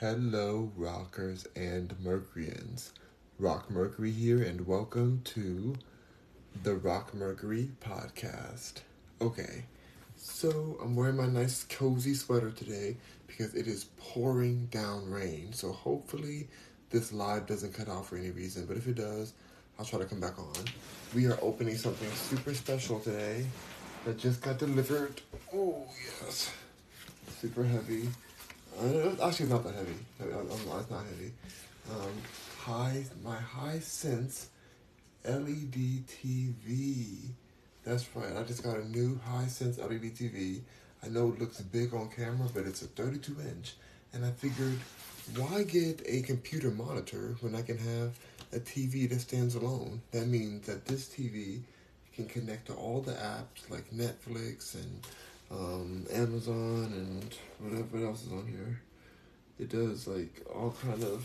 Hello, rockers and Mercurians. Rock Mercury here, and welcome to the Rock Mercury podcast. Okay, so I'm wearing my nice cozy sweater today because it is pouring down rain. So hopefully this live doesn't cut off for any reason, but if it does, I'll try to come back on. We are opening something super special today that just got delivered. Oh, yes. Super heavy. Actually, not that heavy. It's not heavy. My Hisense LED TV. That's right. I just got a new Hisense LED TV. I know it looks big on camera, but it's a 32-inch. And I figured, why get a computer monitor when I can have a TV that stands alone? That means that this TV can connect to all the apps like Netflix and Amazon and whatever else is on here. It does like all kind of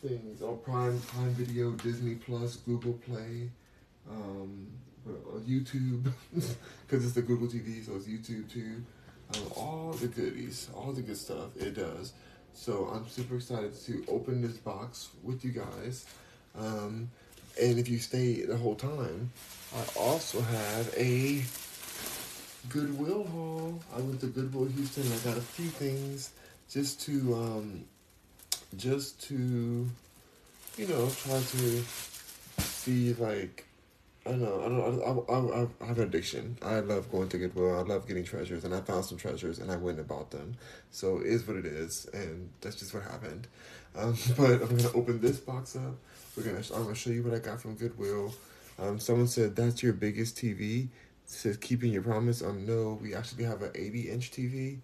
things. All Prime Video, Disney Plus, Google Play, YouTube, because it's the Google TV, so it's YouTube too. All the goodies, all the good stuff it does. So I'm super excited to open this box with you guys. And if you stay the whole time, I also have a Goodwill haul. I went to Goodwill Houston and I got a few things just to try to see, like, I have an addiction. I love going to Goodwill. I love getting treasures, and I found some treasures and I went and bought them. So it is what it is, and that's just what happened. But I'm gonna open this box up. I'm gonna show you what I got from Goodwill. Someone said that's your biggest TV. It says keeping your promise. No, we actually have an 80-inch TV.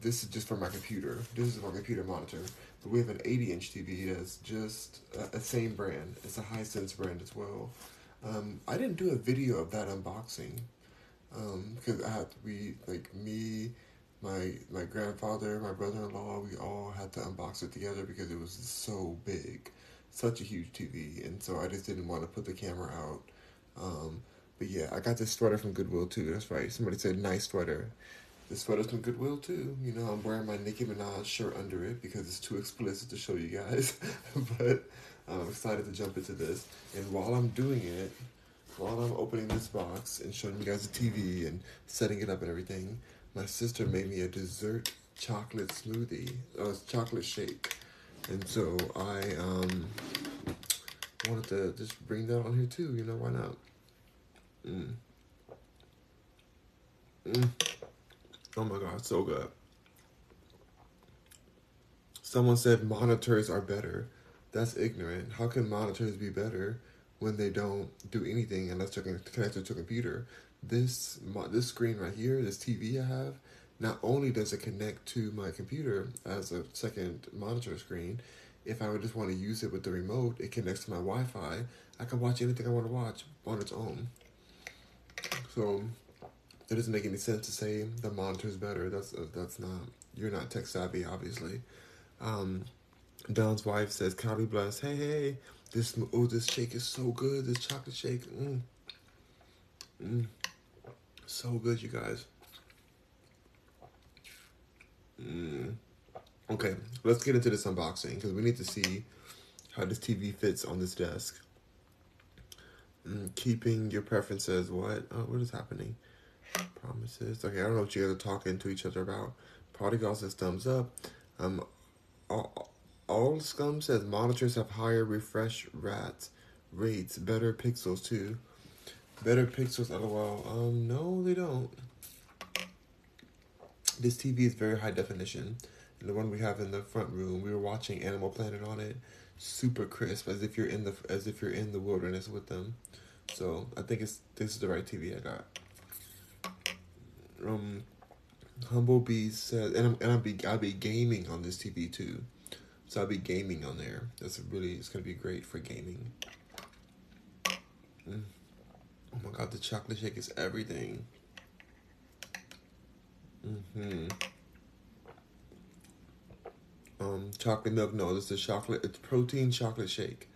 This is just for my computer. This is my computer monitor. But we have an 80-inch TV that's just a same brand. It's a Hisense brand as well. I didn't do a video of that unboxing because I had to be like me, my grandfather, my brother-in-law. We all had to unbox it together because it was so big, such a huge TV, and so I just didn't want to put the camera out. But yeah, I got this sweater from Goodwill too. That's right. Somebody said nice sweater. This sweater's from Goodwill too. You know, I'm wearing my Nicki Minaj shirt under it because it's too explicit to show you guys. But I'm excited to jump into this. And while I'm doing it, while I'm opening this box and showing you guys the TV and setting it up and everything, my sister made me a dessert chocolate smoothie. It's chocolate shake. And so I wanted to just bring that on here too. You know, why not? Oh my god, so good. Someone said monitors are better. That's ignorant. How can monitors be better when they don't do anything unless they're connected to a computer? This screen right here, this TV I have, not only does it connect to my computer as a second monitor screen, if I would just want to use it with the remote, it connects to my Wi-Fi. I can watch anything I want to watch on its own. So it doesn't make any sense to say the monitor's better. That's not, you're not tech savvy, obviously. Don's wife says, "Cali bless." Hey, this shake is so good. This chocolate shake, so good, you guys. Okay, let's get into this unboxing because we need to see how this TV fits on this desk. Keeping your preferences. What? Oh, what is happening? Promises. Okay, I don't know what you guys are talking to each other about. Prodigal says thumbs up. All Scum says monitors have higher refresh rates, better pixels too. Better pixels, lol. No, they don't. This TV is very high definition. And the one we have in the front room, we were watching Animal Planet on it. Super crisp, as if you're in the wilderness with them. So I think this is the right TV I got. Humblebee says, I'll be gaming on this TV too, so I'll be gaming on there. It's gonna be great for gaming. Oh my god, the chocolate shake is everything. Chocolate milk? No, this is chocolate. It's protein chocolate shake.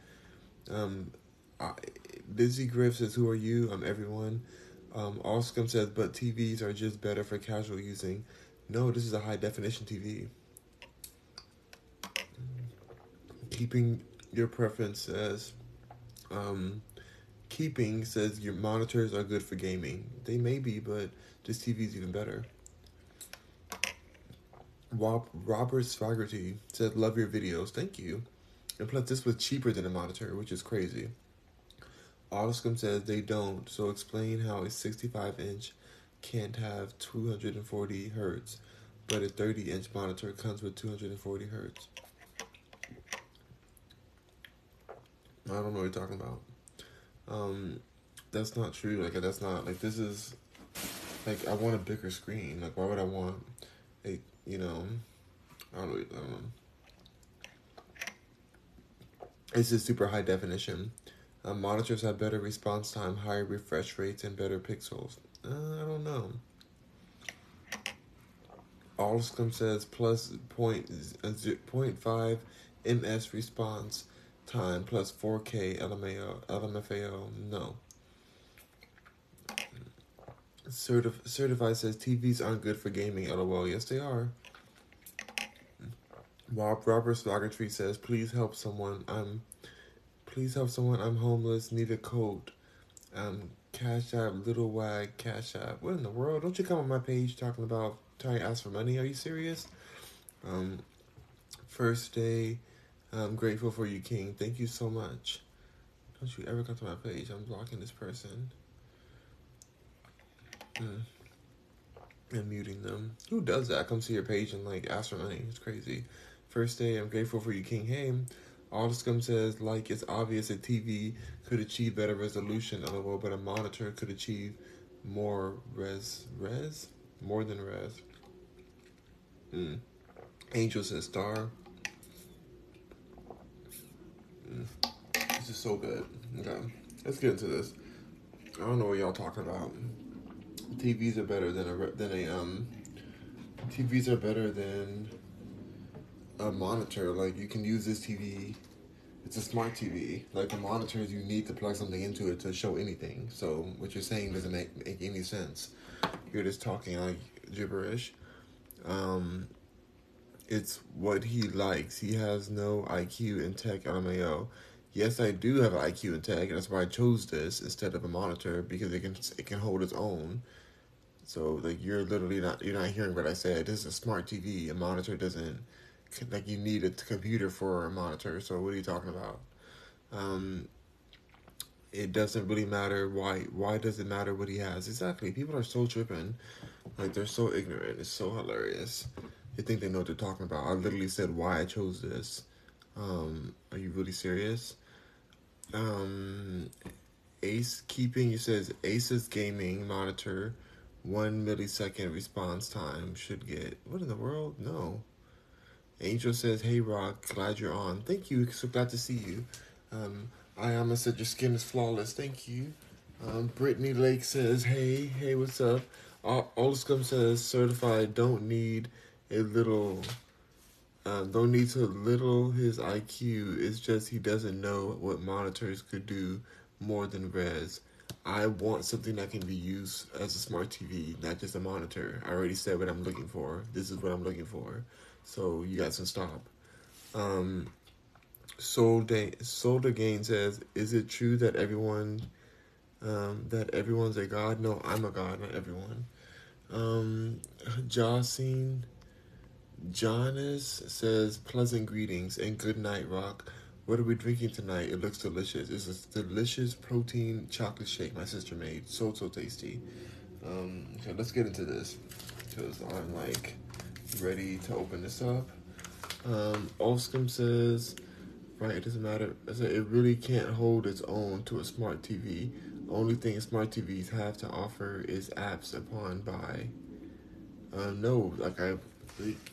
Lizzie Griff says, "Who are you?" I'm everyone. Allscum says, "But TVs are just better for casual using." No, this is a high definition TV. keeping your preference says, keeping says your monitors are good for gaming. They may be, but this TV is even better. Robert Sfogarty said, love your videos. Thank you. And plus, this was cheaper than a monitor, which is crazy. Autoscum says they don't, so explain how a 65-inch can't have 240 hertz, but a 30-inch monitor comes with 240 hertz. I don't know what you're talking about. That's not true. Like, that's not, like, this is, like, I want a bigger screen. Like, why would I want a, you know, I don't know. It's just super high definition. Monitors have better response time, higher refresh rates, and better pixels. I don't know. Allscom says plus 0.5 ms response time plus 4K LMFAO. No. Certified says TVs aren't good for gaming. LOL. Yes, they are. While Robert Sloggertree says, please help someone. I'm homeless. Need a coat. Cash App, Little Wag, Cash App. What in the world? Don't you come on my page talking about trying to ask for money? Are you serious? First day, I'm grateful for you, King. Thank you so much. Don't you ever come to my page. I'm blocking this person. And muting them. Who does that? Comes to your page and like ask for money. It's crazy. First day, I'm grateful for you, King. Hey, Autoscum says, like, it's obvious a TV could achieve better resolution, LOL, but a monitor could achieve more res? More than res. Angel says star. This is so good. Okay, let's get into this. I don't know what y'all talking about. TVs are better than a monitor. Like, you can use this TV. It's a smart TV. Like, the monitors, you need to plug something into it to show anything. So what you're saying doesn't make any sense. You're just talking like gibberish. It's what he likes. He has no IQ in tech, LMAO. Yes, I do have an IQ in tech, and that's why I chose this instead of a monitor, because it can hold its own. So, like, you're not hearing what I said. This is a smart TV. A monitor doesn't. Like, you need a computer for a monitor, so what are you talking about? It doesn't really matter. Why does it matter what he has? Exactly. People are so tripping. Like, they're so ignorant. It's so hilarious. They think they know what they're talking about. I literally said why I chose this. Are you really serious? Ace Keeping, it says Asus Gaming Monitor 1 millisecond response time should get... What in the world? No. Angel says, hey, Rock, glad you're on. Thank you. So glad to see you. Ayama said, your skin is flawless. Thank you. Brittany Lake says, hey, what's up? Oliscum says, certified, don't need to little his IQ. It's just he doesn't know what monitors could do more than res. I want something that can be used as a smart TV, not just a monitor. I already said what I'm looking for. This is what I'm looking for. So you guys can stop. Solda Gain says, is it true that everyone's a god? No, I'm a god, not everyone. Jonas says, pleasant greetings and good night, Rock. What are we drinking tonight? It looks delicious. It's a delicious protein chocolate shake my sister made. So tasty. Okay, let's get into this, because I'm like ready to open this up. Olscom says, right, it doesn't matter. I said, it really can't hold its own to a smart TV. Only thing smart TVs have to offer is apps upon buy. No, like,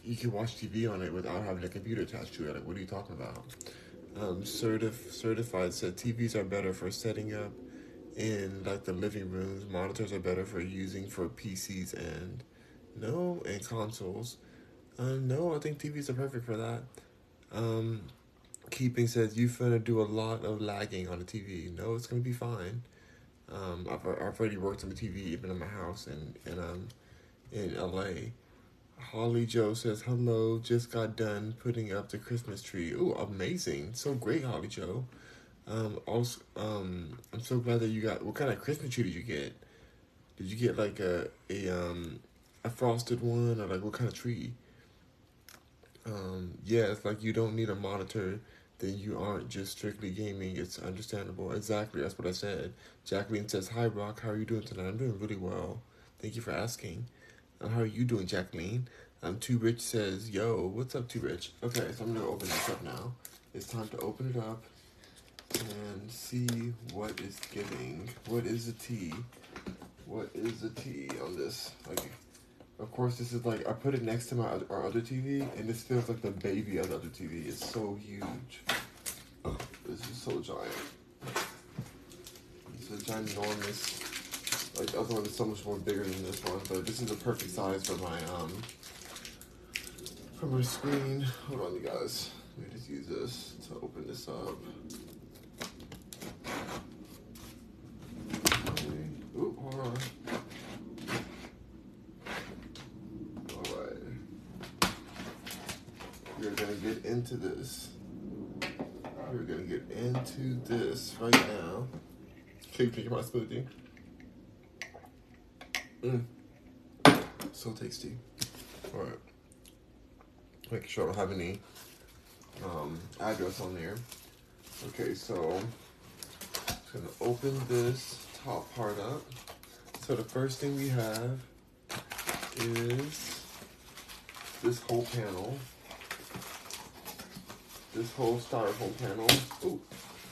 you can watch TV on it without having a computer attached to it. Like, what are you talking about? Certified said TVs are better for setting up in, like, the living rooms. Monitors are better for using for PCs and... No, and consoles. No, I think TVs are perfect for that. Keeping says, you finna do a lot of lagging on the TV. No, it's gonna be fine. I've already worked on the TV, even in my house in LA. Holly Joe says, hello, just got done putting up the Christmas tree. Ooh, amazing. So great, Holly Joe. Also, I'm so glad that you got, what kind of Christmas tree did you get? Did you get like a frosted one, or like what kind of tree? Yeah, it's like you don't need a monitor, then you aren't just strictly gaming. It's understandable. Exactly, that's what I said. Jacqueline says, hi, Rock, how are you doing tonight? I'm doing really well. Thank you for asking. How are you doing, Jacqueline? Too Rich says, yo, what's up, Too Rich? Okay, so I'm gonna open this up now. It's time to open it up and see what it's giving. What is the tea? What is the tea on this? Like, of course, this is like, I put it next to my our other TV, and this feels like the baby of the other TV. It's so huge. Oh, this is so giant. It's a ginormous. Like, the other one is so much more bigger than this one, but this is the perfect size for my screen. Hold on, you guys. Let me just use this to open this up. Okay. Ooh, hold on. All right. We're gonna get into this. We're gonna get into this right now. Can you pick my smoothie? So tasty. All right. Make sure I don't have any address on there. Okay, so I'm gonna open this top part up. So the first thing we have is this whole panel. This whole styrofoam panel. Ooh,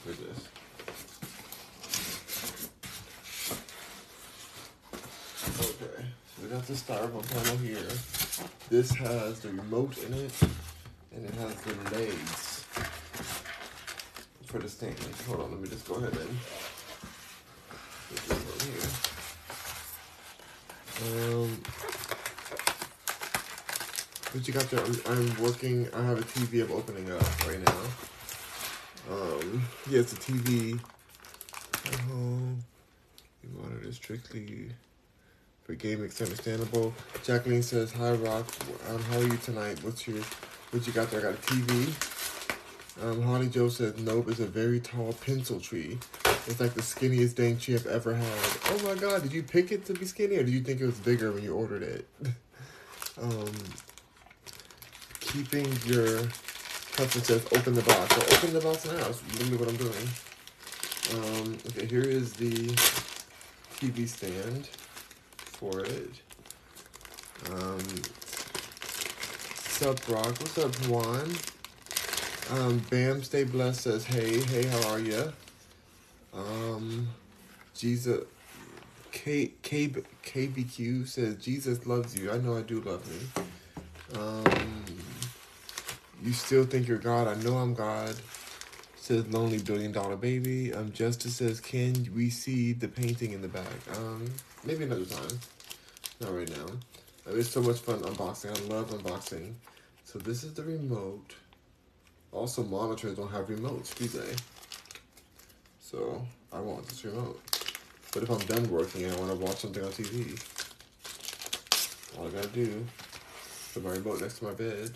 look at this. Got the styrofoam panel here. This has the remote in it, and it has the legs for the stand. Hold on, let me just go ahead and put this one here. What you got there? I'm working. I have a TV I'm opening up right now. Yeah, it's a TV at home. You monitor strictly. For gaming, it's understandable. Jacqueline says, hi, Rock. How are you tonight? What you got there? I got a TV. Holly Joe says, nope, it's a very tall pencil tree. It's like the skinniest dang tree I've ever had. Oh my God, did you pick it to be skinny, or did you think it was bigger when you ordered it? Keeping your customer says, open the box. So open the box now. That's literally what I'm doing. Okay, here is the TV stand. For it. What's up, Rock? What's up, Juan? Bam, stay blessed says, hey, how are ya? Jesus, KBQ says, Jesus loves you. I know I do love me. You still think you're God? I know I'm God. Says Lonely $1 Billion Baby. Justice says, can we see the painting in the back? Maybe another time. Not right now. It's so much fun unboxing. I love unboxing. So this is the remote. Also, monitors don't have remotes, do they? So I want this remote. But if I'm done working and I want to watch something on TV, all I gotta do is put my remote next to my bed,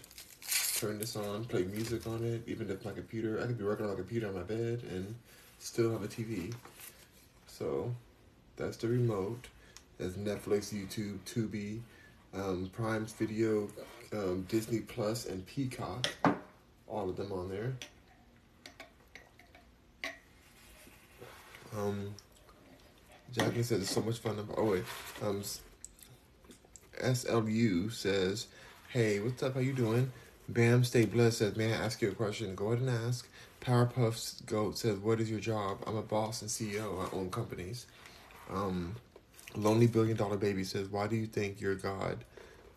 turn this on, play music on it, even if my computer, I could be working on my computer on my bed and still have a TV. So that's the remote. There's Netflix, YouTube, Tubi, Prime Video, Disney Plus, and Peacock. All of them on there. Jackie says it's so much fun. Oh wait, SLU says, hey, what's up, how you doing? Bam, stay blessed says, may I ask you a question? Go ahead and ask. Powerpuff Goat says, what is your job? I'm a boss and CEO. I own companies. Lonely $1 Billion Baby says, why do you think you're God?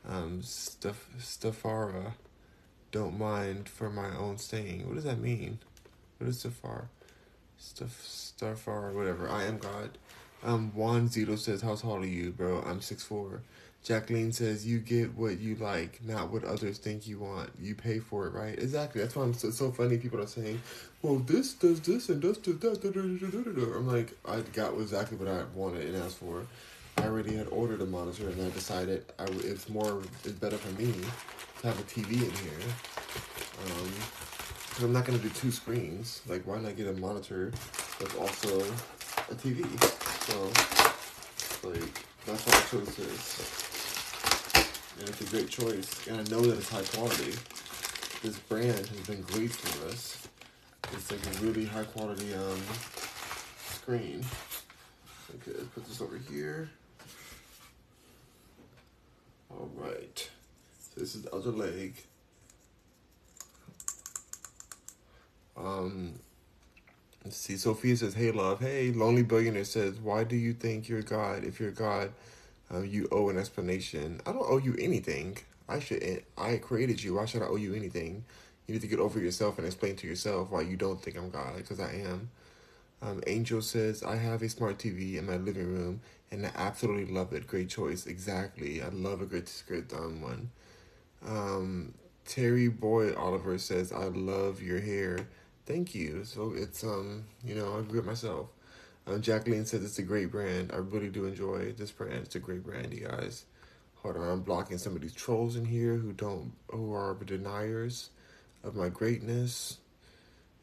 Stafara, don't mind for my own staying. What does that mean? What is Stafara? Stafara, whatever. I am God. Juan Zito says, how tall are you, bro? I'm 6'4". Jacqueline says, you get what you like, not what others think you want. You pay for it, right? Exactly. That's why I'm so funny. People are saying, well, this does this and this does that. I'm like, I got exactly what I wanted and asked for. I already had ordered a monitor, and I decided it's better for me to have a TV in here. I'm not going to do two screens. Like, why not get a monitor that's also a TV? So, like, that's why I chose this. And it's a great choice. And I know that it's high quality. This brand has been great for us. It's like a really high quality screen. Okay, let's put this over here. All right. So this is the other leg. Let's see. Sophia says, "Hey, love." Hey, Lonely Billionaire says, "Why do you think you're God? If you're God, you owe an explanation." I don't owe you anything. I created you. Why should I owe you anything? You need to get over yourself and explain to yourself why you don't think I'm God, because I am. Angel says, "I have a smart TV in my living room, and I absolutely love it. Great choice." Exactly. I love a good one. Terry Boyd Oliver says, "I love your hair." Thank you. So it's, I agree with myself. Jacqueline says, "It's a great brand. I really do enjoy this brand. It's a great brand, you guys." Hold on. I'm blocking some of these trolls in here who are deniers of my greatness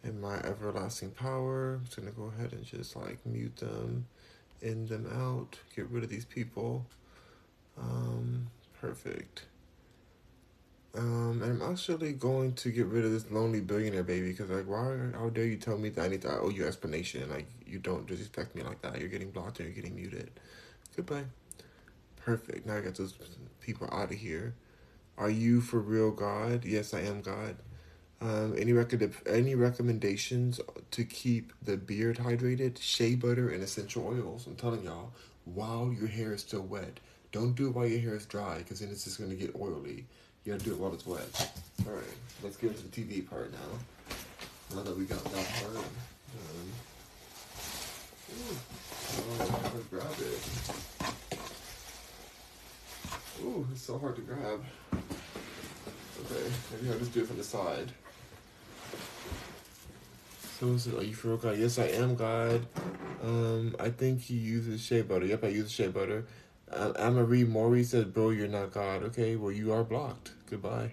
and my everlasting power. I'm just going to go ahead and just mute them, end them out, get rid of these people. Perfect. And I'm actually going to get rid of this Lonely Billionaire baby, because how dare you tell me that I owe you an explanation? Like, you don't disrespect me like that. You're getting blocked and you're getting muted. Goodbye. Perfect. Now I got those people out of here. Are you for real God? Yes, I am God. Any recommendations to keep the beard hydrated? Shea butter and essential oils. I'm telling y'all, while your hair is still wet. Don't do it while your hair is dry, because then it's just going to get oily. You got to do it while it's wet. All right, let's get into the TV part now. Now that we got that part done. I'm going to grab it. Ooh, it's so hard to grab. Okay, maybe I'll just do it from the side. So it says, "Are you for real God?" Yes, I am God. I think he uses shea butter. Yep, I use shea butter. Anne-Marie Maury says, "Bro, you're not God." Okay, well, you are blocked. Goodbye.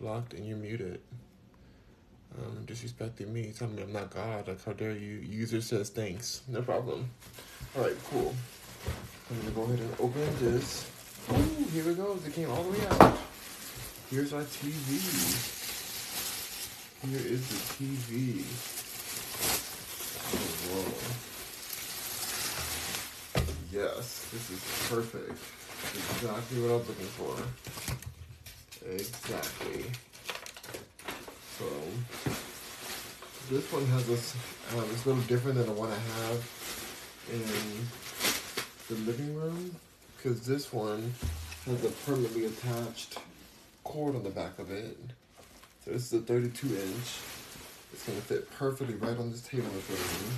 Blocked and you're muted. Disrespecting me, telling me I'm not God. Like, how dare you? User says, "Thanks." No problem. All right, cool. I'm going to go ahead and open this. Ooh, here it goes. It came all the way out. Here's our TV. Here is the TV. Oh, whoa. Yes, this is perfect. Exactly what I was looking for. Exactly. So, this one has this, it's a little different than the one I have in the living room, because this one has a permanently attached cord on the back of it. So this is a 32-inch. It's gonna fit perfectly right on this table in front of me.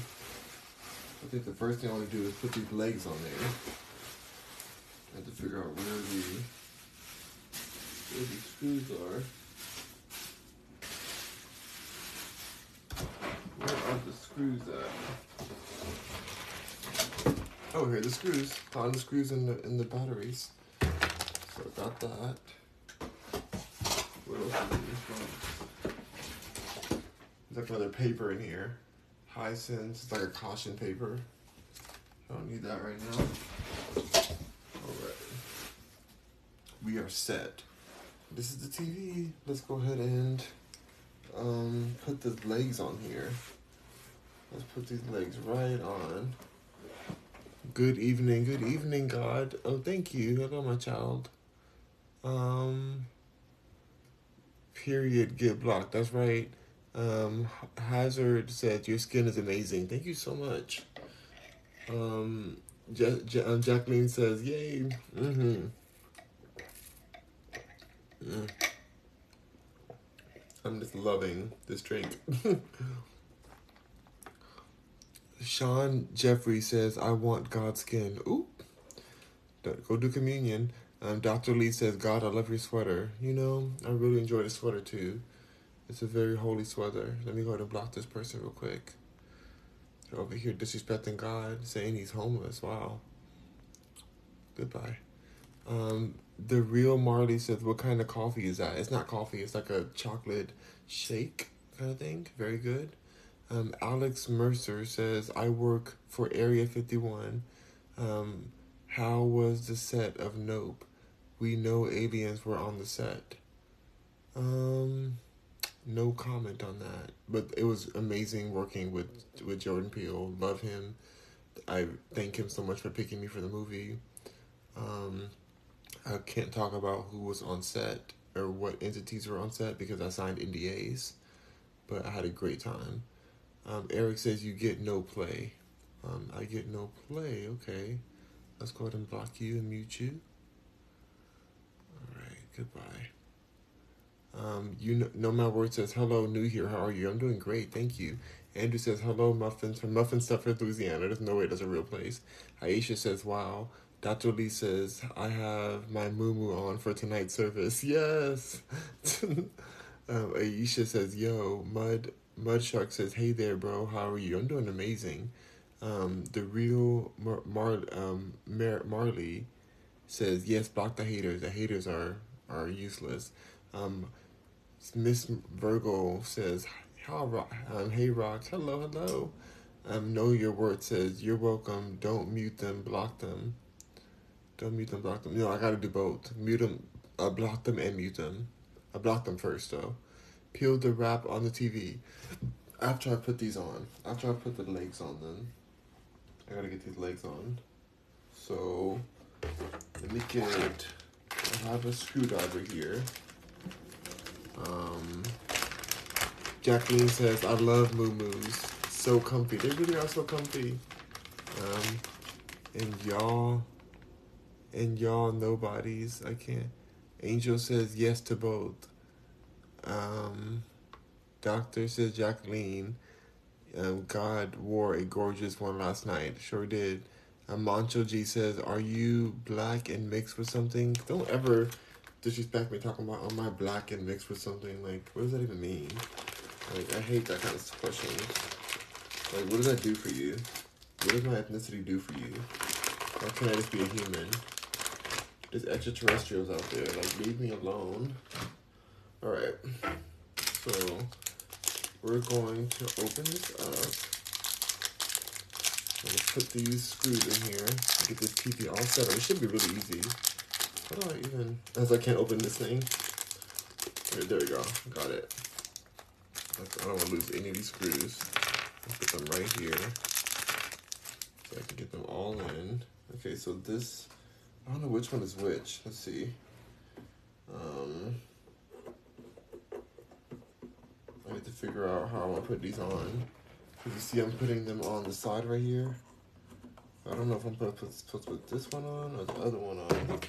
I think the first thing I wanna do is put these legs on there. I have to figure out where the screws are. Where are the screws at? Oh, here are the screws. Found the screws in the batteries. So I got that. What else is in this one? There's another paper in here. Hisense. It's a caution paper. I don't need that right now. Alright. We are set. This is the TV. Let's go ahead and put the legs on here. Let's put these legs right on. Good evening, God. Oh, thank you. Hello, my child. Period, get blocked. That's right. Hazard said, "Your skin is amazing." Thank you so much. Jacqueline says, "Yay." Yeah. I'm just loving this drink. Sean Jeffrey says, "I want God's skin." Ooh. Go do communion. Dr. Lee says, "God, I love your sweater." You know, I really enjoy the sweater too. It's a very holy sweater. Let me go ahead and block this person real quick. They're over here disrespecting God, saying he's homeless. Wow. Goodbye. The Real Marley says, what kind of coffee is that? It's not coffee. It's like a chocolate shake kind of thing. Very good. Alex Mercer says, I work for Area 51. How was the set of Nope? We know aliens were on the set. No comment on that. But it was amazing working with Jordan Peele. Love him. I thank him so much for picking me for the movie. I can't talk about who was on set or what entities were on set because I signed NDAs. But I had a great time. Eric says, you get no play. I get no play. Okay. Let's go ahead and block you and mute you. All right. Goodbye. You know my word says, hello, new here. How are you? I'm doing great. Thank you. Andrew says, hello, Muffins from Muffin Stuffers, Louisiana. There's no way that's a real place. Aisha says, wow. Dr. Lee says, I have my muumuu on for tonight's service. Yes. Aisha says, yo, Mudshark says, hey there, bro. How are you? I'm doing amazing. The Real Marley says, yes, block the haters. The haters are useless. Miss Virgo says, hey, Rox. Hello, hello. Know Your Word says, you're welcome. Don't mute them. Block them. Don't mute them. Block them. No, I got to do both. Mute them. Block them and mute them. I blocked them first, though. Peeled the wrap on the TV. After I put these on. After I put the legs on them. I gotta get these legs on. So, let me get... I have a screwdriver here. Jacqueline says, I love muumuus. So comfy. They really are so comfy. And y'all nobodies. I can't. Angel says, yes to both. Doctor says, Jacqueline, God wore a gorgeous one last night. Sure did. Mancho G says, are you black and mixed with something? Don't ever disrespect me talking about, am I black and mixed with something? Like, what does that even mean? Like, I hate that kind of question. Like, what does that do for you? What does my ethnicity do for you? Or can I just be a human? There's extraterrestrials out there. Like, leave me alone. Alright. So, we're going to open this up. I'm going to put these screws in here. Get this TV all set up. It should be really easy. How do I even... As I can't open this thing. Right, there we go. Got it. I don't want to lose any of these screws. I'll put them right here. So I can get them all in. Okay, so this... I don't know which one is which. Let's see. I need to figure out how I want to put these on. You see I'm putting them on the side right here. I don't know if I'm supposed to put this one on or the other one on.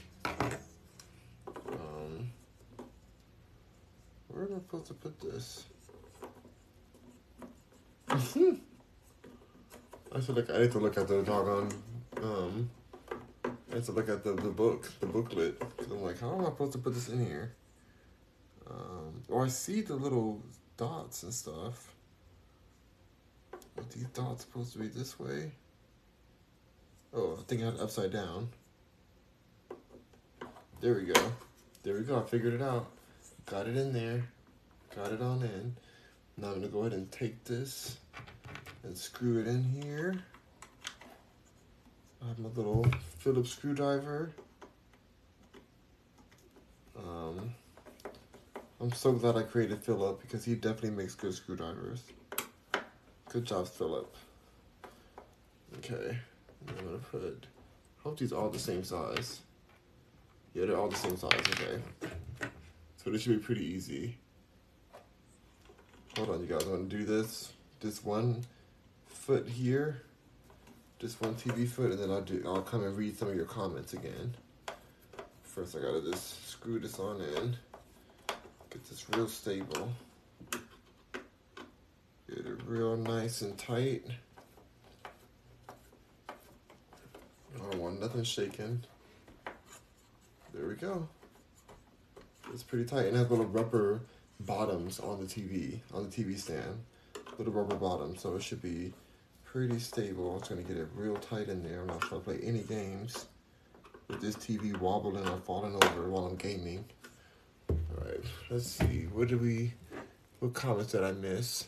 Where am I supposed to put this? I feel like I need to look at the doggone... I have to look at the booklet. I'm like, how am I supposed to put this in here? Or I see the little dots and stuff. Are these dots supposed to be this way? Oh, I think I had it upside down. There we go. There we go. I figured it out. Got it in there. Got it on in. Now I'm going to go ahead and take this and screw it in here. I have my little Phillips screwdriver. I'm so glad I created Philip because he definitely makes good screwdrivers. Good job, Philip. Okay, I'm gonna put. I hope these are all the same size. Yeah, they're all the same size. Okay, so this should be pretty easy. Hold on, you guys. I'm gonna do this. This one foot here. This one TV foot, and then I'll come and read some of your comments again. First, I gotta just screw this on in. Get this real stable. Get it real nice and tight. I don't want nothing shaking. There we go. It's pretty tight, and it has little rubber bottoms on the TV, stand. Little rubber bottom, so it should be pretty stable. It's gonna get it real tight in there. I'm not trying to play any games. with this TV wobbling or falling over while I'm gaming. Alright, let's see. What comments did I miss?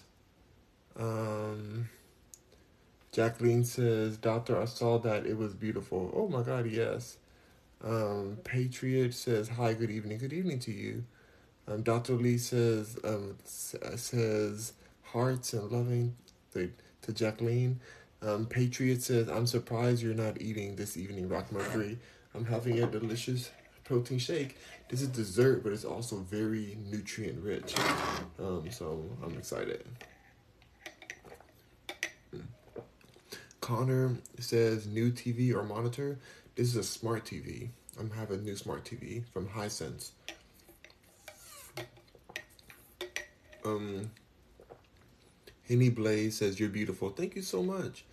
Jacqueline says, Doctor, I saw that. It was beautiful. Oh my God, yes. Patriot says, hi, good evening. Good evening to you. Dr. Lee says, hearts and loving to Jacqueline. Patriot says, I'm surprised you're not eating this evening, Rock Mercury. I'm having a delicious protein shake. This is dessert, but it's also very nutrient rich. So I'm excited. Connor says, new TV or monitor? This is a smart TV. I'm having a new smart TV from Hisense. Henny Blaze says, you're beautiful. Thank you so much.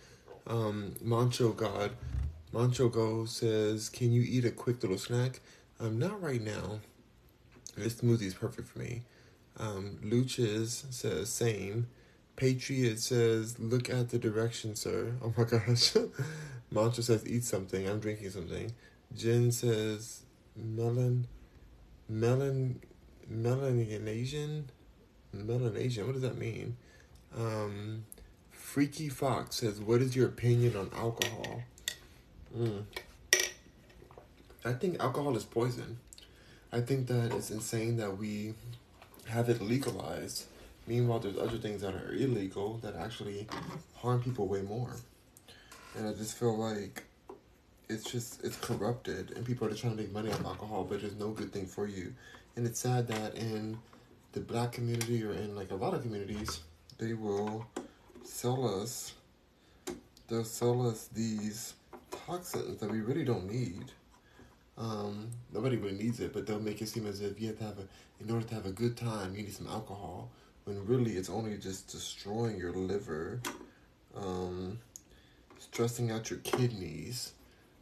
Mancho Go says, can you eat a quick little snack? Not right now. This smoothie is perfect for me. Luches says, same. Patriot says, look at the direction, sir. Oh my gosh. Mancho says, eat something. I'm drinking something. Jen says, Melanesian? What does that mean? Freaky Fox says, what is your opinion on alcohol? I think alcohol is poison. I think that it's insane that we have it legalized. Meanwhile, there's other things that are illegal that actually harm people way more. And I just feel like it's corrupted and people are trying to make money off alcohol, but it's no good thing for you. And it's sad that in the black community or in like a lot of communities, they will sell us, these toxins that we really don't need. Nobody really needs it, but they'll make it seem as if you have to have in order to have a good time, you need some alcohol, when really it's only just destroying your liver, stressing out your kidneys,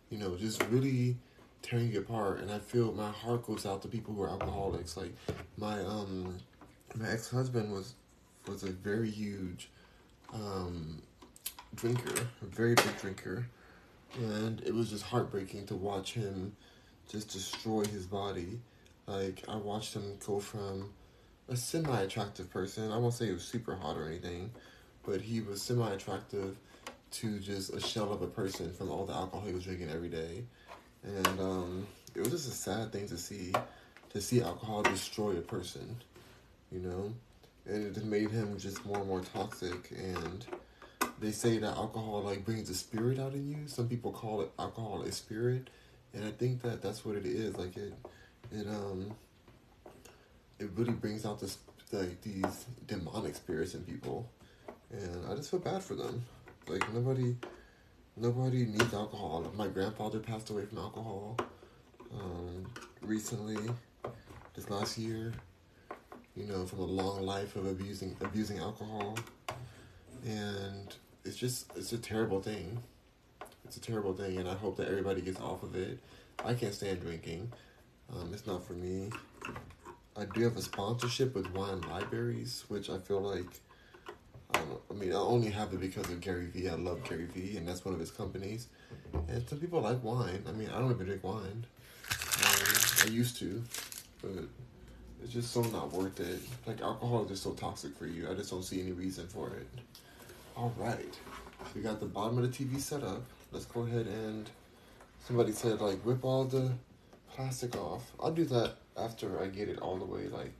you know, just really tearing you apart. And I feel my heart goes out to people who are alcoholics. Like my ex-husband was a very huge drinker, a very big drinker, and it was just heartbreaking to watch him just destroy his body. Like, I watched him go from a semi-attractive person, I won't say he was super hot or anything, but he was semi-attractive, to just a shell of a person from all the alcohol he was drinking every day. And it was just a sad thing to see alcohol destroy a person, you know? And it just made him just more and more toxic. And they say that alcohol, like, brings the spirit out in you. Some people call it alcohol a spirit. And I think that that's what it is. Like, it really brings out this, like, these demonic spirits in people. And I just feel bad for them. Like, nobody needs alcohol. My grandfather passed away from alcohol recently, this last year, you know, from a long life of abusing alcohol. And it's a terrible thing. It's a terrible thing, and I hope that everybody gets off of it. I can't stand drinking. It's not for me. I do have a sponsorship with Wine Libraries, which I feel like, I only have it because of Gary V. I love Gary V, and that's one of his companies. And some people like wine. I mean, I don't even drink wine. I used to, but it's just so not worth it. Like, alcohol is just so toxic for you. I just don't see any reason for it. All right. We got the bottom of the TV set up. Let's go ahead and... Somebody said, like, rip all the plastic off. I'll do that after I get it all the way, like,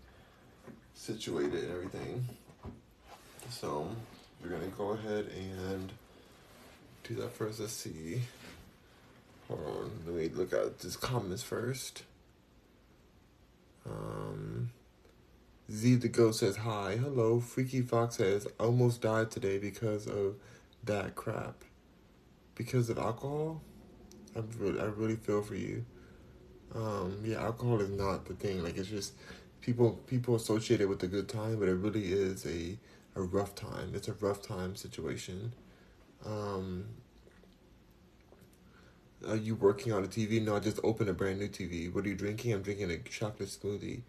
situated and everything. So, we're going to go ahead and do that first. Let's see. Hold on. Let me look at these comments first. Z the Ghost says, hi. Hello. Freaky Fox says, I almost died today because of that crap. Because of alcohol? I really feel for you. Yeah, alcohol is not the thing. Like, it's just people associate it with a good time, but it really is a rough time. It's a rough time situation. Are you working on a TV? No, I just opened a brand new TV. What are you drinking? I'm drinking a chocolate smoothie.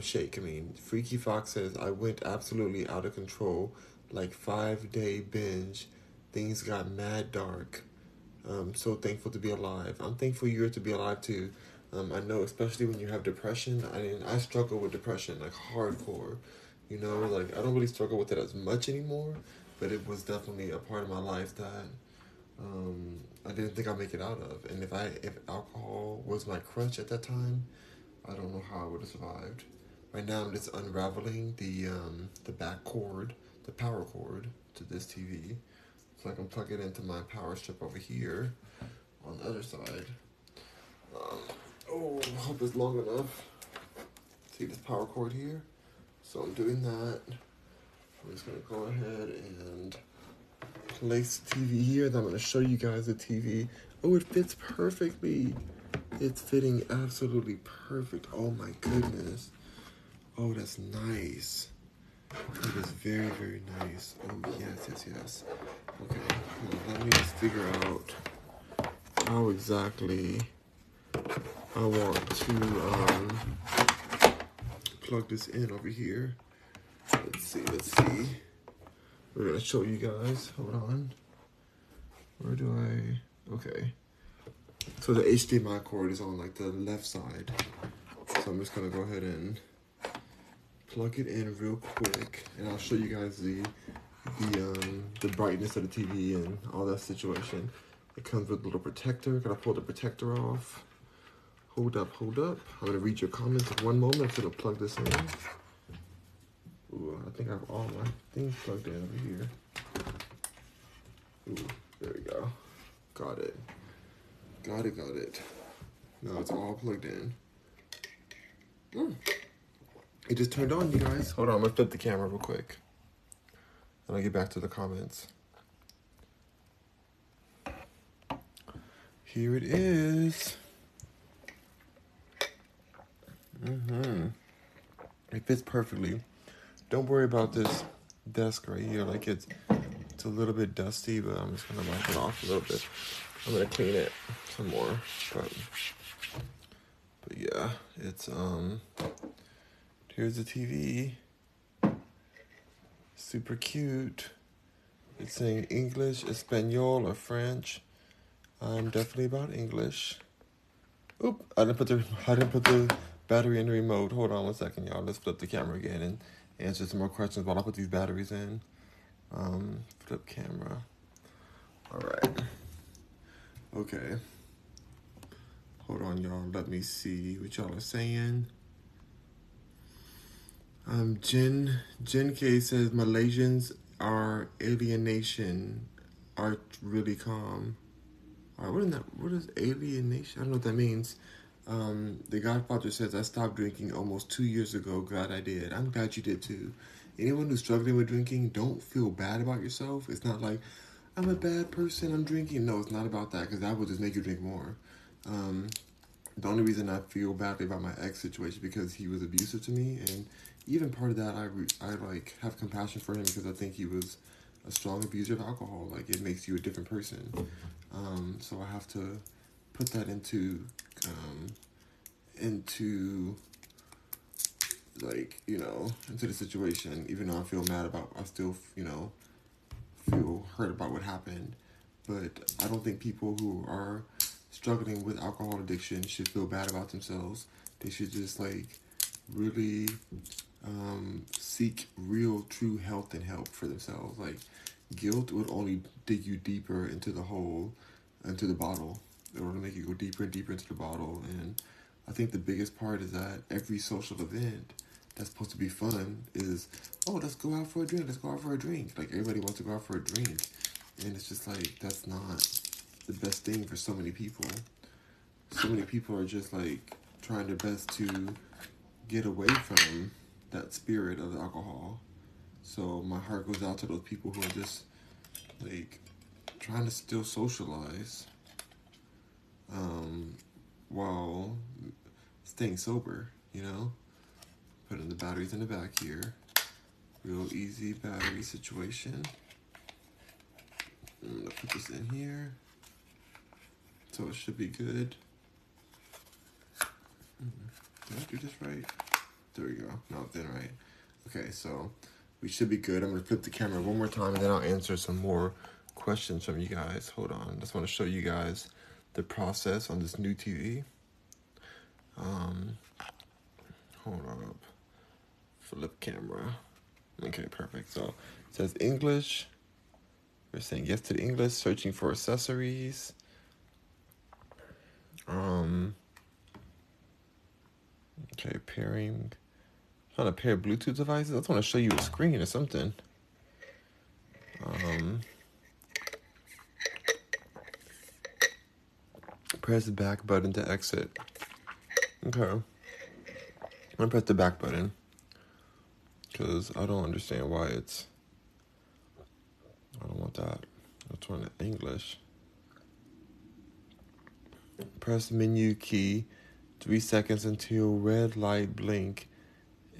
Shake. I mean, Freaky Fox says, I went absolutely out of control. Like 5-day binge. Things got mad dark. So thankful to be alive. I'm thankful you're to be alive too. I know, especially when you have depression. I mean, I struggle with depression, like hardcore, you know, like I don't really struggle with it as much anymore, but it was definitely a part of my life that I didn't think I'd make it out of. And if alcohol was my crutch at that time, I don't know how I would have survived. Right now I'm just unraveling the back cord, the power cord to this TV. So I can plug it into my power strip over here on the other side. Oh, I hope it's long enough. See this power cord here? So I'm doing that. I'm just gonna go ahead and place the TV here, and I'm gonna show you guys the TV. Oh, it fits perfectly. It's fitting absolutely perfect. Oh my goodness. Oh, that's nice. It is very, very nice. Oh, yes, yes, yes. Okay, let me just figure out how exactly I want to plug this in over here. Let's see, let's see. We're gonna show you guys. Hold on. Where do I? Okay. So the HDMI cord is on like the left side. So I'm just gonna go ahead and plug it in real quick, and I'll show you guys the brightness of the TV and all that situation. It comes with a little protector. Gotta pull the protector off. Hold up, hold up. I'm gonna read your comments in one moment. I'm gonna plug this in. Ooh, I think I have all my things plugged in over here. Ooh, there we go. Got it. Got it, got it. Now it's all plugged in. It just turned on, you guys. Hold on, I'm gonna flip the camera real quick. And I'll get back to the comments. Here it is. It fits perfectly. Don't worry about this desk right here. Like it's a little bit dusty, but I'm just gonna wipe it off a little bit. I'm gonna clean it some more. But yeah, it's here's the TV. Super cute. It's saying English, Espanol, or French. I'm definitely about English. Oop, I didn't put the battery in the remote. Hold on one second, y'all. Let's flip the camera again and answer some more questions while I put these batteries in. Flip camera. All right. Okay. Hold on, y'all. Let me see what y'all are saying. Jen K says Malaysians are alienation are really calm. All right, what is alienation? I don't know what that means. The Godfather says I stopped drinking almost 2 years ago. Glad I did. I'm glad you did too. Anyone who's struggling with drinking, don't feel bad about yourself. It's not like I'm a bad person, I'm drinking. No, it's not about that, because that will just make you drink more. The only reason I feel badly about my ex situation because he was abusive to me, and even part of that, I have compassion for him because I think he was a strong abuser of alcohol. Like, it makes you a different person. So I have to put that into the situation. Even though I feel mad about, I still, feel hurt about what happened. But I don't think people who are struggling with alcohol addiction should feel bad about themselves. They should just, really seek real, true health and help for themselves. Like, guilt would only dig you deeper into the hole, into the bottle. It would make you go deeper and deeper into the bottle. And I think the biggest part is that every social event that's supposed to be fun is, oh, let's go out for a drink. Let's go out for a drink. Like, everybody wants to go out for a drink. And it's just that's not the best thing for so many people. So many people are just, trying their best to get away from that spirit of alcohol. So my heart goes out to those people who are just trying to still socialize while staying sober, Putting the batteries in the back here. Real easy battery situation. I'm gonna put this in here. So it should be good. Did I do this right? There we go. No, then right. Okay, so we should be good. I'm going to flip the camera one more time, and then I'll answer some more questions from you guys. Hold on. I just want to show you guys the process on this new TV. Hold on. Flip camera. Okay, perfect. So it says English. We're saying yes to the English, searching for accessories. Okay, pairing. I'm trying to pair Bluetooth devices. I just want to show you a screen or something. Press the back button to exit. Okay. I'm gonna press the back button because I don't understand why it's... I don't want that. I'll turn to English. Press menu key 3 seconds until red light blink